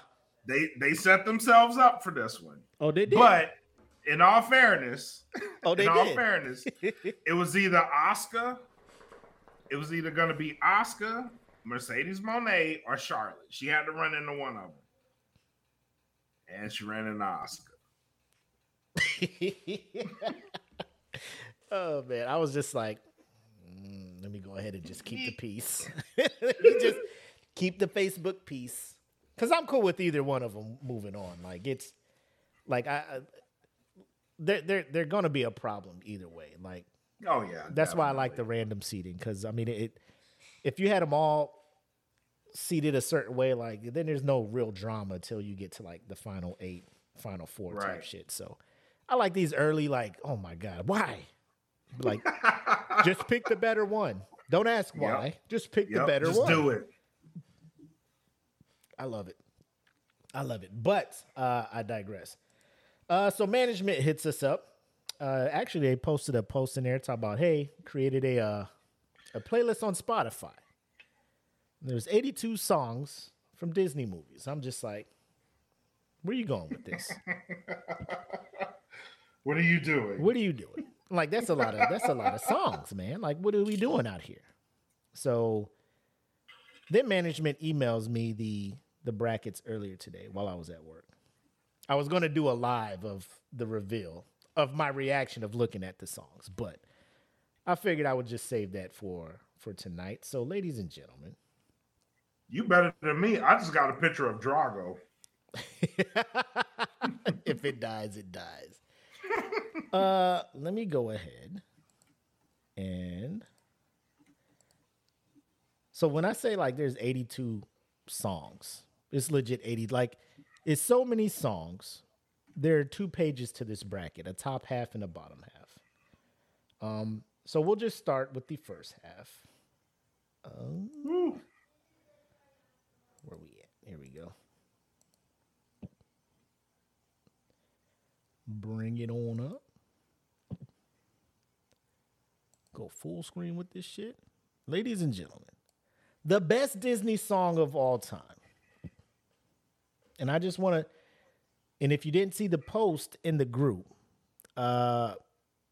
They set themselves up for this one. Oh, they did. But in all fairness, it was either Asuka. It was either going to be Asuka, Mercedes Moné, or Charlotte. She had to run into one of them, and she ran into Asuka. Oh man, I was just like, let me go ahead and just keep the peace. Just keep the Facebook peace. Because I'm cool with either one of them moving on. Like it's like they're gonna be a problem either way. Like oh yeah, that's definitely why I like the random seating. Because I mean if you had them all seated a certain way, like then there's no real drama until you get to like the final 8, final 4 right. type shit. So I like these early. Like oh my god, why? Like just pick the better one. Don't ask why. Yep. Just pick the better one. Just do it. I love it. But I digress. So management hits us up. Actually, they posted a post in there talking about, hey, created a playlist on Spotify. There's 82 songs from Disney movies. I'm just like, where are you going with this? What are you doing? Like that's a lot of songs, man. Like what are we doing out here? So then management emails me the brackets earlier today while I was at work. I was going to do a live of the reveal of my reaction of looking at the songs, but I figured I would just save that for tonight. So ladies and gentlemen, you better than me. I just got a picture of Drago. If it dies, it dies. Let me go ahead and so when I say like there's 82 songs, it's legit 80. Like it's so many songs. There are 2 pages to this bracket, a top half and a bottom half. So we'll just start with the first half. Where we at? Here we go. Bring it on up. Go full screen with this shit. Ladies and gentlemen, the best Disney song of all time. And I just want to, and if you didn't see the post in the group,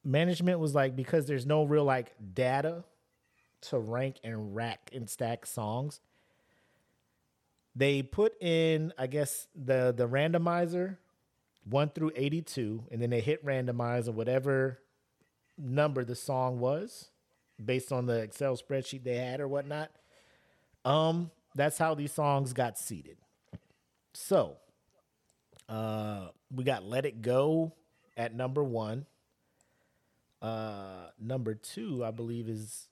management was like, because there's no real like data to rank and rack and stack songs. They put in, I guess, the randomizer 1 through 82, and then they hit randomize or whatever number the song was based on the Excel spreadsheet they had or whatnot. That's how these songs got seated. So we got Let It Go at number 1. Number 2, I believe is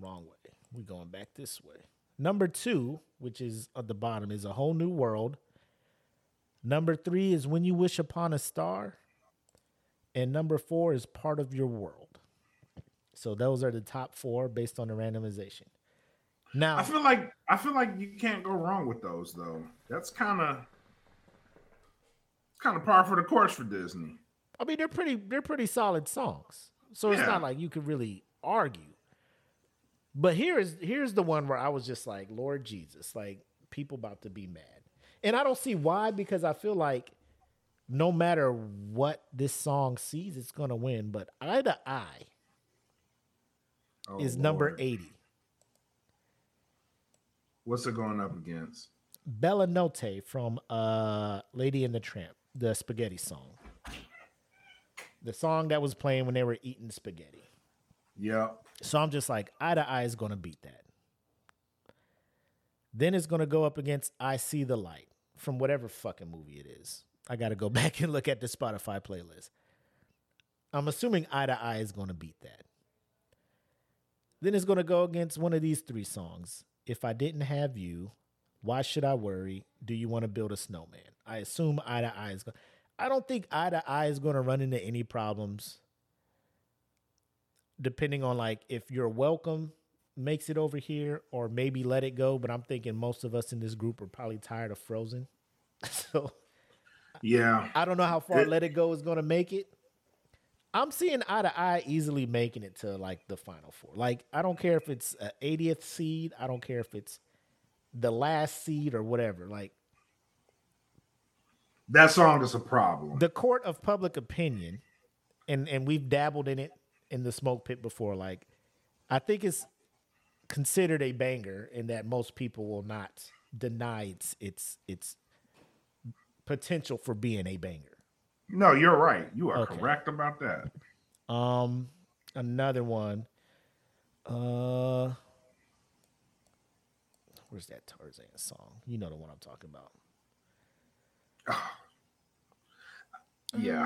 wrong way. We're going back this way. Number 2, which is at the bottom, is A Whole New World. Number 3 is When You Wish Upon a Star. And number 4 is Part of Your World. So those are the top 4 based on the randomization. Now I feel like you can't go wrong with those though. That's kind of par for the course for Disney. I mean, they're pretty solid songs. So it's not like you could really argue. But here's the one where I was just like, Lord Jesus, like people about to be mad. And I don't see why, because I feel like no matter what this song sees, it's going to win. But Eye to Eye is number 80. What's it going up against? Bella Notte from Lady and the Tramp, the spaghetti song. The song that was playing when they were eating spaghetti. Yeah. So I'm just like, Eye to Eye is going to beat that. Then it's going to go up against I See the Light from whatever fucking movie it is. I got to go back and look at the Spotify playlist. I'm assuming Eye to Eye is going to beat that. Then it's going to go against one of these three songs. If I Didn't Have You, Why Should I Worry? Do You Want to Build a Snowman? I assume Eye to Eye is going to... I don't think Eye to Eye is going to run into any problems. Depending on like if You're Welcome makes it over here or maybe Let It Go. But I'm thinking most of us in this group are probably tired of Frozen. So yeah, I don't know how far Let It Go is going to make it. I'm seeing Eye to Eye easily making it to like the final four. Like, I don't care if it's an 80th seed. I don't care if it's the last seed or whatever. Like, that song is a problem. The court of public opinion, and we've dabbled in it in the smoke pit before. Like, I think it's considered a banger in that most people will not deny its potential for being a banger. No, you're right. You are correct about that. Another one. Where's that Tarzan song? You know the one I'm talking about. Oh. Yeah.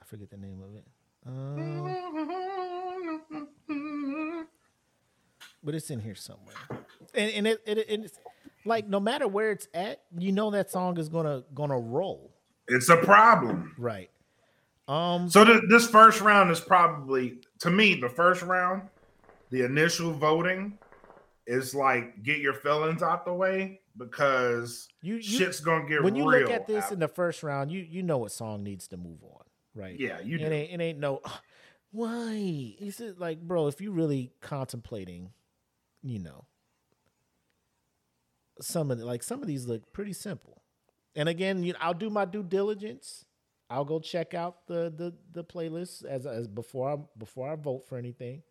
I forget the name of it. But it's in here somewhere. And it's like no matter where it's at, you know that song is gonna roll. It's a problem. Right. So this first round is probably, to me, the first round, the initial voting is like get your feelings out the way because shit's gonna get real. When you look at this in the first round, you know what song needs to move on. Right. Yeah, you do. It ain't no why. It's like, bro, if you really contemplating, you know, some of these look pretty simple. And again, I'll do my due diligence. I'll go check out the playlist as before I vote for anything.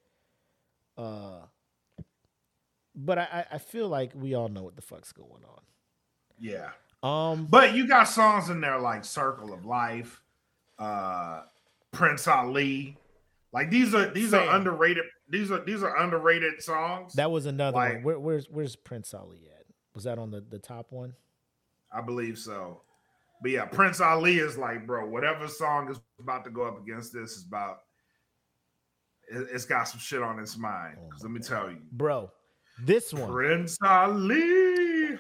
But I feel like we all know what the fuck's going on. Yeah. But you got songs in there like Circle of Life. Prince Ali, like these are underrated songs. That was another one. Where's Prince Ali at? Was that on the top one? I believe so. But yeah, Prince Ali is like, bro, whatever song is about to go up against this is about. It's got some shit on its mind. Because let me tell you, bro, this one, Prince Ali.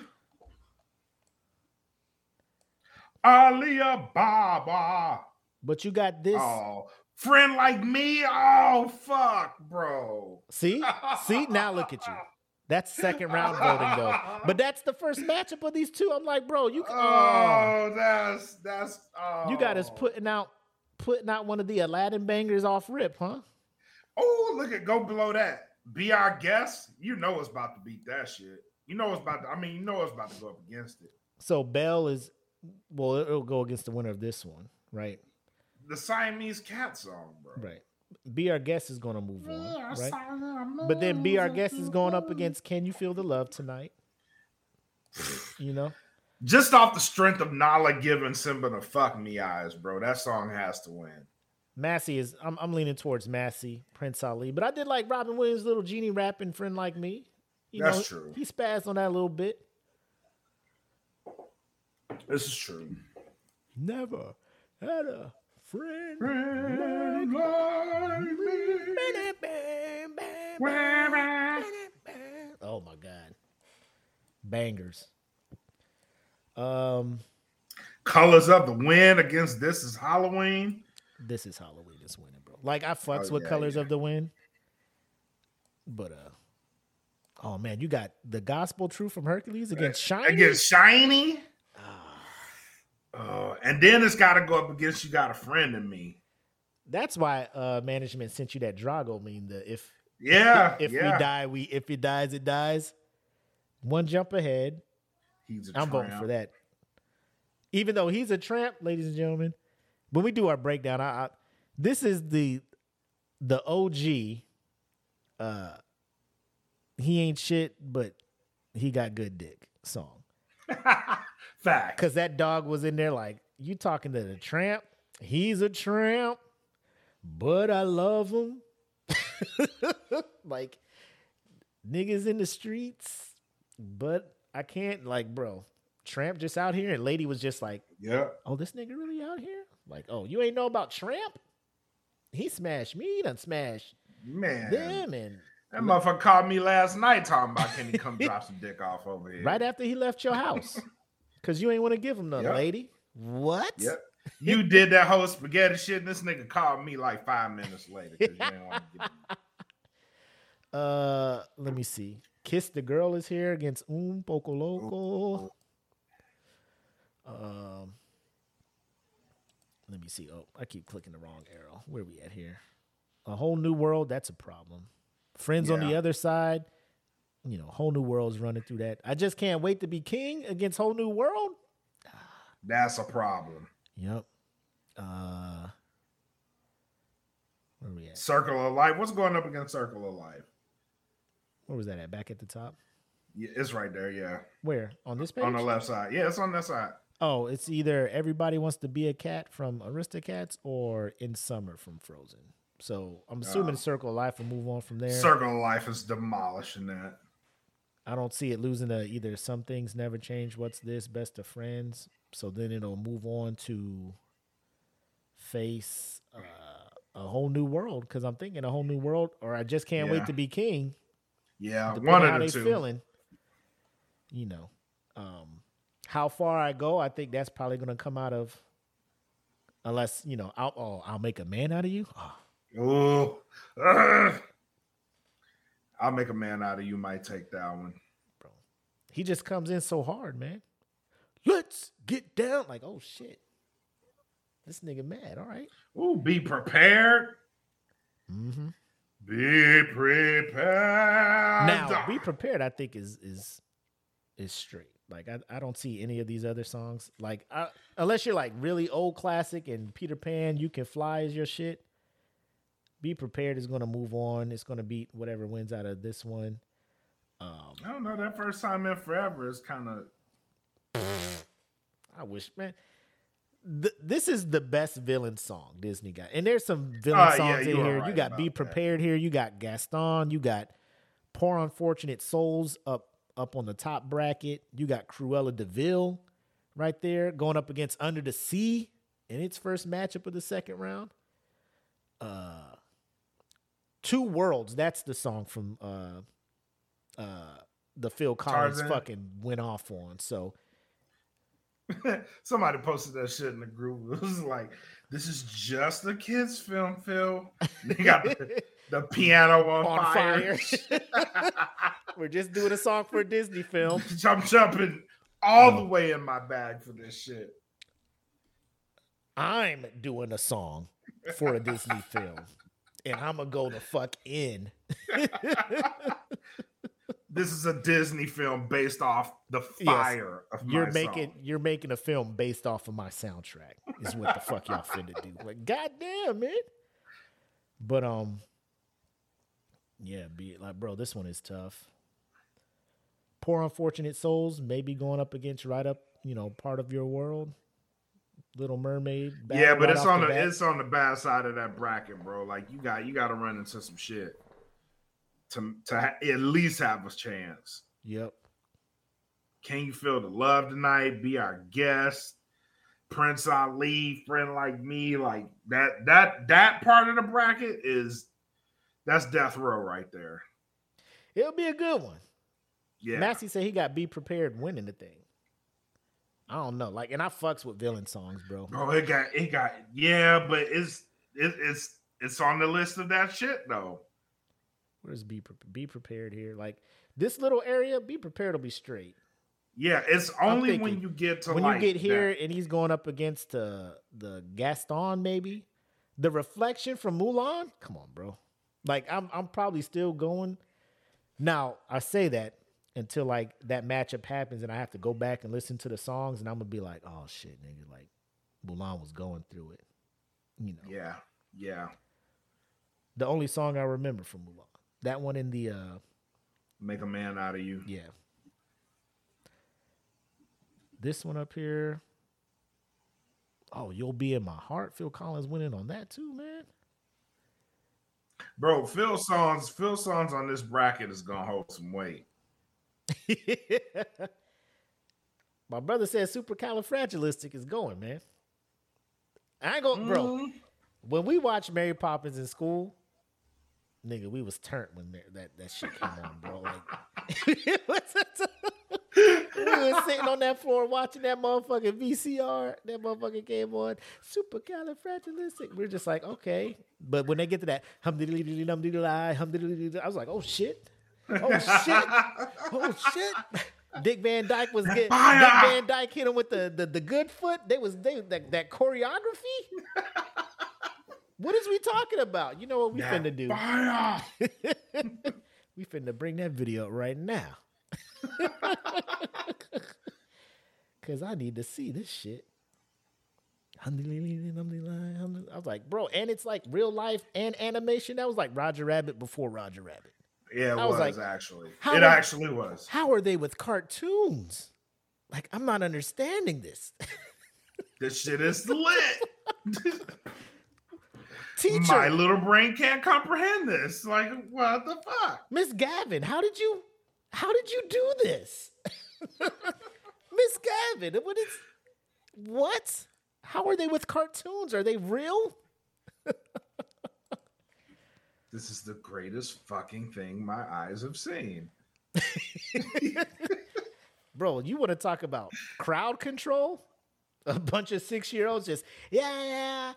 Aliyah Baba. But you got this. Oh, Friend Like Me. Oh, fuck, bro. See, now look at you. That's second round voting though. But that's the first matchup of these two. I'm like, bro, you. You got us putting out one of the Aladdin bangers off rip, huh? Oh, look at go below that. Be Our Guest. You know it's about to beat that shit. You know it's about to go up against it. So Bell is. Well, it'll go against the winner of this one, right? The Siamese Cat song, bro. Right. Be Our Guest is going to move on, right? But then Be Our Guest is going up against Can You Feel the Love Tonight? You know? Just off the strength of Nala giving Simba the fuck me eyes, bro. That song has to win. Massey is... I'm leaning towards Massey, Prince Ali. But I did like Robin Williams' little genie rapping Friend Like Me. That's true. He spazzed on that a little bit. This is true. Never had a friend like me. Oh my God. Bangers. Colors of the Wind against This Is Halloween. This Is Halloween is winning, bro. Like I fucks with Colors of the Wind. But oh man, you got The Gospel Truth from Hercules against Shiny. And then it's got to go up against You Got a Friend in Me. That's why management sent you that Drago meme. If we die, if it dies, it dies. One jump ahead. He's a I'm tramp. Voting for that. Even though he's a tramp, ladies and gentlemen, when we do our breakdown, this is the OG. He ain't shit, but he got good dick song. Fact. Because that dog was in there like, you talking to the tramp? He's a tramp, but I love him. Like, niggas in the streets, but I can't, like, bro. Tramp just out here, and lady was just like, yeah. Oh, this nigga really out here? Like, oh, you ain't know about Tramp? He smashed me, he done smashed them. And that motherfucker called me last night talking about, can he come drop some dick off over here? Right after he left your house. Because you ain't want to give him none, lady. What? Yep. You did that whole spaghetti shit, and this nigga called me like 5 minutes later. You didn't want to give him. Let me see. Kiss the Girl is here against Poco Loco. Let me see. Oh, I keep clicking the wrong arrow. Where are we at here? A Whole New World, that's a problem. Friends on the Other Side, you know, Whole New World's running through that. I Just Can't Wait to Be King against Whole New World. That's a problem. Yep. Where are we at? Circle of Life. What's going up against Circle of Life? Where was that at? Back at the top? Yeah, it's right there, yeah. Where? On this page? On the left side. Yeah, it's on that side. Oh, it's either Everybody Wants to Be a Cat from Aristocats or In Summer from Frozen. So I'm assuming Circle of Life will move on from there. Circle of Life is demolishing that. I don't see it losing to either Some Things Never Change, What's This, Best of Friends. So then it'll move on to face A Whole New World, because I'm thinking A Whole New World or I Just Can't Wait to Be King. Yeah, one of the two. Feeling, you know, How Far I Go, I think that's probably going to come out of, unless, you know, I'll Make a Man Out of You. Oh, I'll Make a Man Out of You might take that one. Bro, he just comes in so hard, man. Let's get down. Like, oh, shit. This nigga mad, all right. Ooh, Be Prepared. Mm-hmm. Be Prepared. Now, Be Prepared, I think, is straight. Like, I don't see any of these other songs. Like, unless you're, like, really old classic and Peter Pan, You Can Fly is your shit. Be Prepared is going to move on. It's going to beat whatever wins out of this one. I don't know. That First Time in Forever is kind of... I wish, man... This is the best villain song Disney got. And there's some villain songs in here. Right, you got Be Prepared here. You got Gaston. You got Poor Unfortunate Souls up on the top bracket. You got Cruella de Vil right there going up against Under the Sea in its first matchup of the second round. Two Worlds. That's the song from the Phil Collins Tarzan. Fucking went off on. So... Somebody posted that shit in the group. It was like, this is just a kid's film, Phil. They got the piano on fire. We're just doing a song for a Disney film. I'm jumping all the way in my bag for this shit. I'm doing a song for a Disney film. And I'm going to go the fuck in. This is a Disney film based off the fire of my song. You're making a film based off of my soundtrack is what the fuck y'all finna do. Like, goddamn, man. But, bro, this one is tough. Poor Unfortunate Souls, maybe going up against Part of Your World. Little Mermaid. But it's on the bad side of that bracket, bro. Like, you got to run into some shit to at least have a chance. Yep. Can You Feel the Love Tonight? Be Our Guest. Prince Ali, Friend Like Me, like that part of the bracket that's death row right there. It'll be a good one. Yeah. Massey said he got Be Prepared winning the thing. I don't know. Like, and I fucks with villain songs, bro. Bro, but it's on the list of that shit though. Where's Be Prepared here? Like, this little area, Be Prepared will be straight. Yeah, it's only when you get to here and he's going up against the Gaston, maybe. The Reflection from Mulan? Come on, bro. Like, I'm probably still going. Now, I say that, until like that matchup happens and I have to go back and listen to the songs and I'm gonna be like, oh shit, nigga, like Mulan was going through it, you know? Yeah, yeah. The only song I remember from Mulan, that one in the Make a Man Out of You. Yeah. This one up here. Oh, You'll Be in My Heart. Phil Collins went in on that too, man. Bro, Phil songs on this bracket is gonna hold some weight. My brother said Supercalifragilistic is going, man. I ain't gonna, bro. When we watched Mary Poppins in school, nigga, we was turnt when that shit came on, bro. Like, we was sitting on that floor watching that motherfucking VCR. That motherfucking came on. Supercalifragilistic. We're just like, okay. But when they get to that, hum-diddly-diddly-dum-diddly-diddly, I was like, oh shit. Oh shit. Oh shit. Dick Van Dyke was getting fire. Dick Van Dyke hit him with the good foot. That choreography. What is we talking about? You know what we finna do? Fire. We finna bring that video up right now. Cause I need to see this shit. I was like, bro, and it's like real life and animation. That was like Roger Rabbit before Roger Rabbit. Yeah, it was like, actually. It actually was. How are they with cartoons? Like, I'm not understanding this. This shit is lit. Teacher, my little brain can't comprehend this. Like, what the fuck? Miss Gavin, how did you do this? Miss Gavin, what? How are they with cartoons? Are they real? This is the greatest fucking thing my eyes have seen. Bro, you want to talk about crowd control? A bunch of 6-year-olds just, yeah.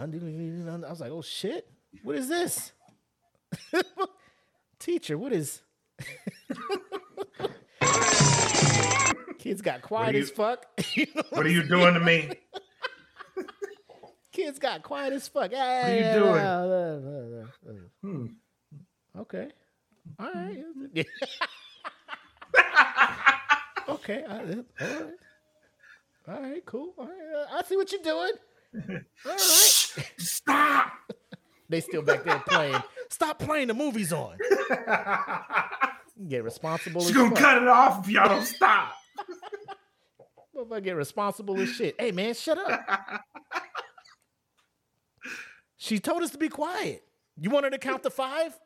I was like, oh, shit. What is this? Teacher, what is... Kids got quiet as fuck. What are you doing to me? Kids got quiet as fuck. Hey, what are you doing? Okay. All right. Okay. All right. Cool. All right. I see what you're doing. All right. Stop. They still back there playing. Stop playing. The movie's on. Get responsible. She's going to cut it off if y'all don't stop. Motherfucker, get responsible as shit. Hey, man, shut up. She told us to be quiet. You want her to count to 5?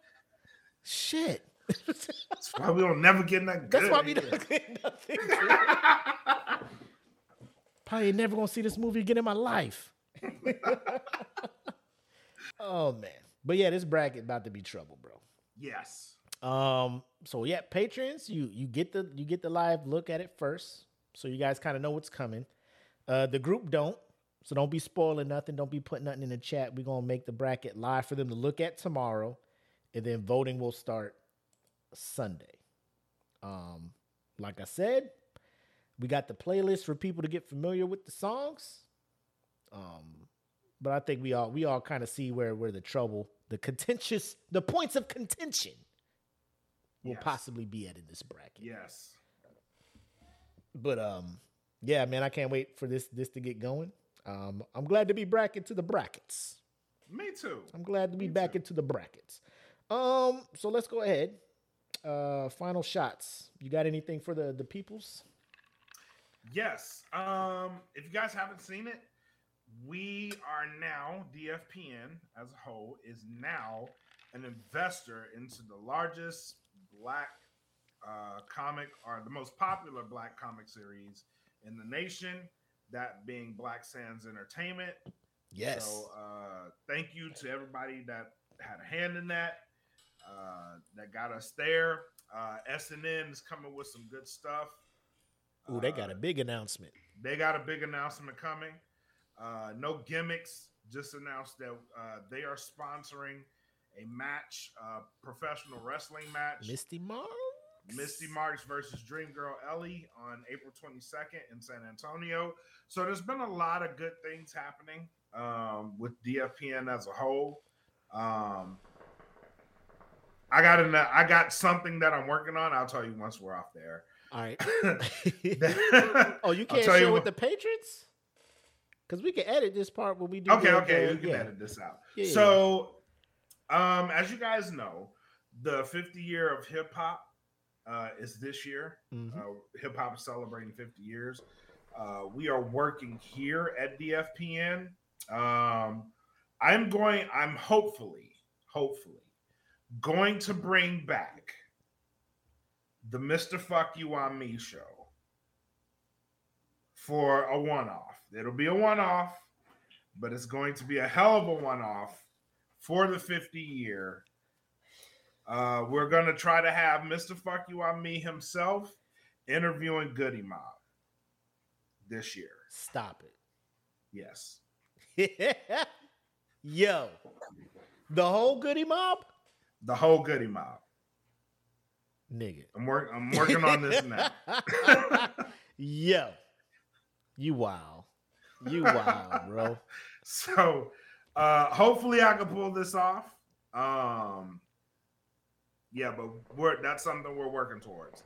Shit. That's why we don't never get nothing. That's why we don't get nothing. Probably ain't never gonna see this movie again in my life. Oh man. But yeah, this bracket about to be trouble, bro. Yes. So yeah, patrons, you get the live look at it first. So you guys kind of know what's coming. The group don't. So don't be spoiling nothing. Don't be putting nothing in the chat. We're going to make the bracket live for them to look at tomorrow. And then voting will start Sunday. Like I said, we got the playlist for people to get familiar with the songs. But I think we all kind of see where the trouble, the points of contention will possibly be at in this bracket. Yes. But, yeah, man, I can't wait for this to get going. I'm glad to be back into the brackets. Me too. I'm glad to be back into the brackets. So let's go ahead. Final shots. You got anything for the peoples? Yes. If you guys haven't seen it, we are now, DFPN as a whole, is now an investor into the largest black comic, or the most popular black comic series in the nation. That being Black Sands Entertainment. Yes. So thank you to everybody that had a hand in that, that got us there. S&N is coming with some good stuff. Ooh, they got a big announcement. They got a big announcement coming. No Gimmicks just announced that they are sponsoring a match, professional wrestling match. Misty Marks versus Dream Girl Ellie on April 22nd in San Antonio. So there's been a lot of good things happening with DFPN as a whole. I got something that I'm working on. I'll tell you once we're off there. All right. Oh, you can't share with the Patriots? Because we can edit this part when we do. Okay, we can edit this out. Yeah. So, as you guys know, the 50th year of hip hop is this year. Mm-hmm. Hip hop is celebrating 50 years. We are working here at DFPN. I'm hopefully going to bring back the Mr. Fuck You On Me show for a one-off. It'll be a one-off, but it's going to be a hell of a one-off for the 50 year. We're going to try to have Mr. Fuck You On Me himself interviewing Goodie Mob this year. Stop it. Yes. Yo, the whole Goodie Mob? The whole Goodie Mob. Nigga. I'm working on this now. Yo. You wild, bro. So, hopefully I can pull this off. But that's something we're working towards,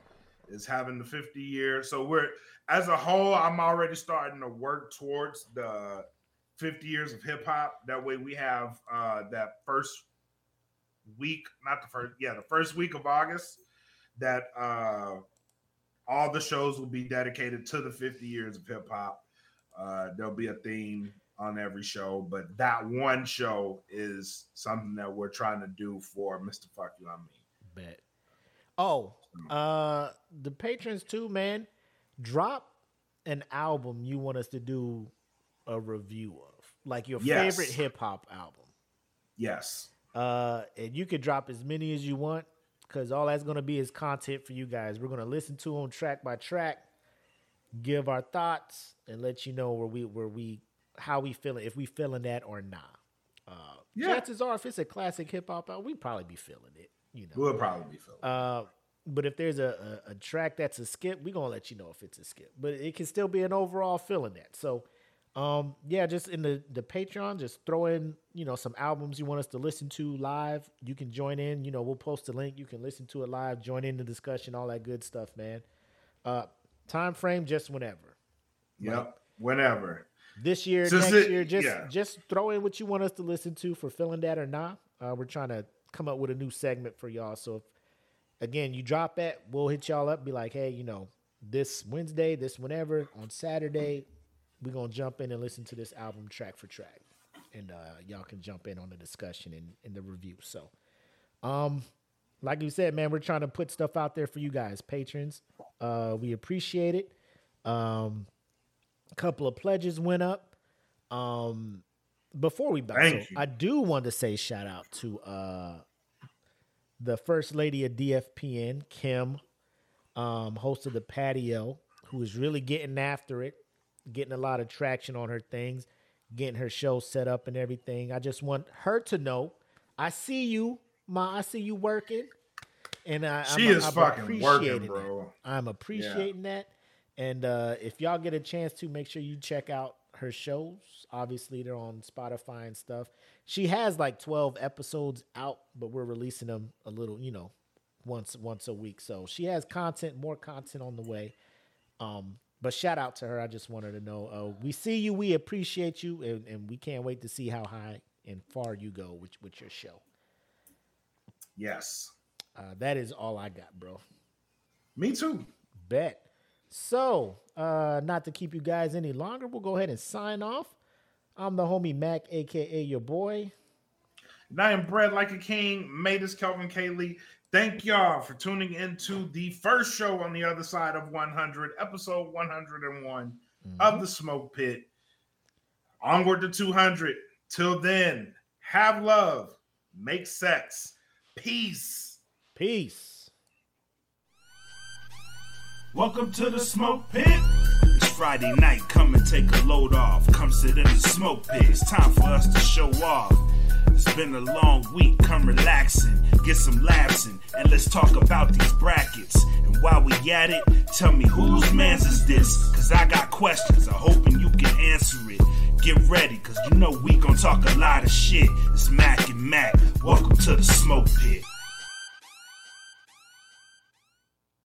is having the 50 year. So we're, as a whole, I'm already starting to work towards the 50 years of hip hop. That way we have the first week of August that all the shows will be dedicated to the 50 years of hip hop. There'll be a theme on every show, but that one show is something that we're trying to do for Mr. Fuck You On Me. Bet. Oh, the patrons too, man. Drop an album you want us to do a review of, like your favorite hip hop album. Yes. And you could drop as many as you want, because all that's going to be is content for you guys. We're going to listen to them track by track, give our thoughts, and let you know how we feeling, if we feeling that or not. Chances are, if it's a classic hip hop album, we'd probably be feeling it. We'll probably be feeling it. But if there's a track that's a skip, we're going to let you know if it's a skip. But it can still be an overall feeling that. So, just in the Patreon, just throw in, some albums you want us to listen to live. You can join in. We'll post the link. You can listen to it live, join in the discussion, all that good stuff, man. Time frame, just whenever. Yep, right? Whenever. This year, just throw in what you want us to listen to for feeling that or not. We're trying to come up with a new segment for y'all. So, if, again, you drop that, we'll hit y'all up, be like, hey, this Wednesday, this whenever, on Saturday, we're going to jump in and listen to this album track for track. And y'all can jump in on the discussion and in the review. So, like you said, man, we're trying to put stuff out there for you guys, patrons. We appreciate it. A couple of pledges went up. Before we bounce, I do want to say shout out to the First Lady of DFPN, Kim, host of The Patio, who is really getting after it, getting a lot of traction on her things, getting her show set up and everything. I just want her to know, I see you, Ma. I see you working, and I'm fucking working, bro. I'm appreciating that. And if y'all get a chance to, make sure you check out her shows. Obviously, they're on Spotify and stuff. She has like 12 episodes out, but we're releasing them a little, once a week. So she has more content on the way. But shout out to her. I just wanted to know, we see you, we appreciate you, and we can't wait to see how high and far you go with your show. Yes. That is all I got, bro. Me too. Bet. So, not to keep you guys any longer, we'll go ahead and sign off. I'm the homie Mac, a.k.a. your boy. And I am Bred Like a King. Matus Kelvin Kaylee. Thank y'all for tuning into the first show on the other side of 100, episode 101 of The Smoke Pit. Onward to 200. Till then, have love, make sex, peace. Peace. Welcome to the Smoke Pit. It's Friday night, come and take a load off. Come sit in the Smoke Pit, it's time for us to show off. It's been a long week, come relaxing, get some laughs in, and let's talk about these brackets. And while we at it, tell me whose man's is this? Cause I got questions, I'm hoping you can answer it. Get ready, cause we gon' talk a lot of shit. It's Mac and Mac, welcome to the Smoke Pit.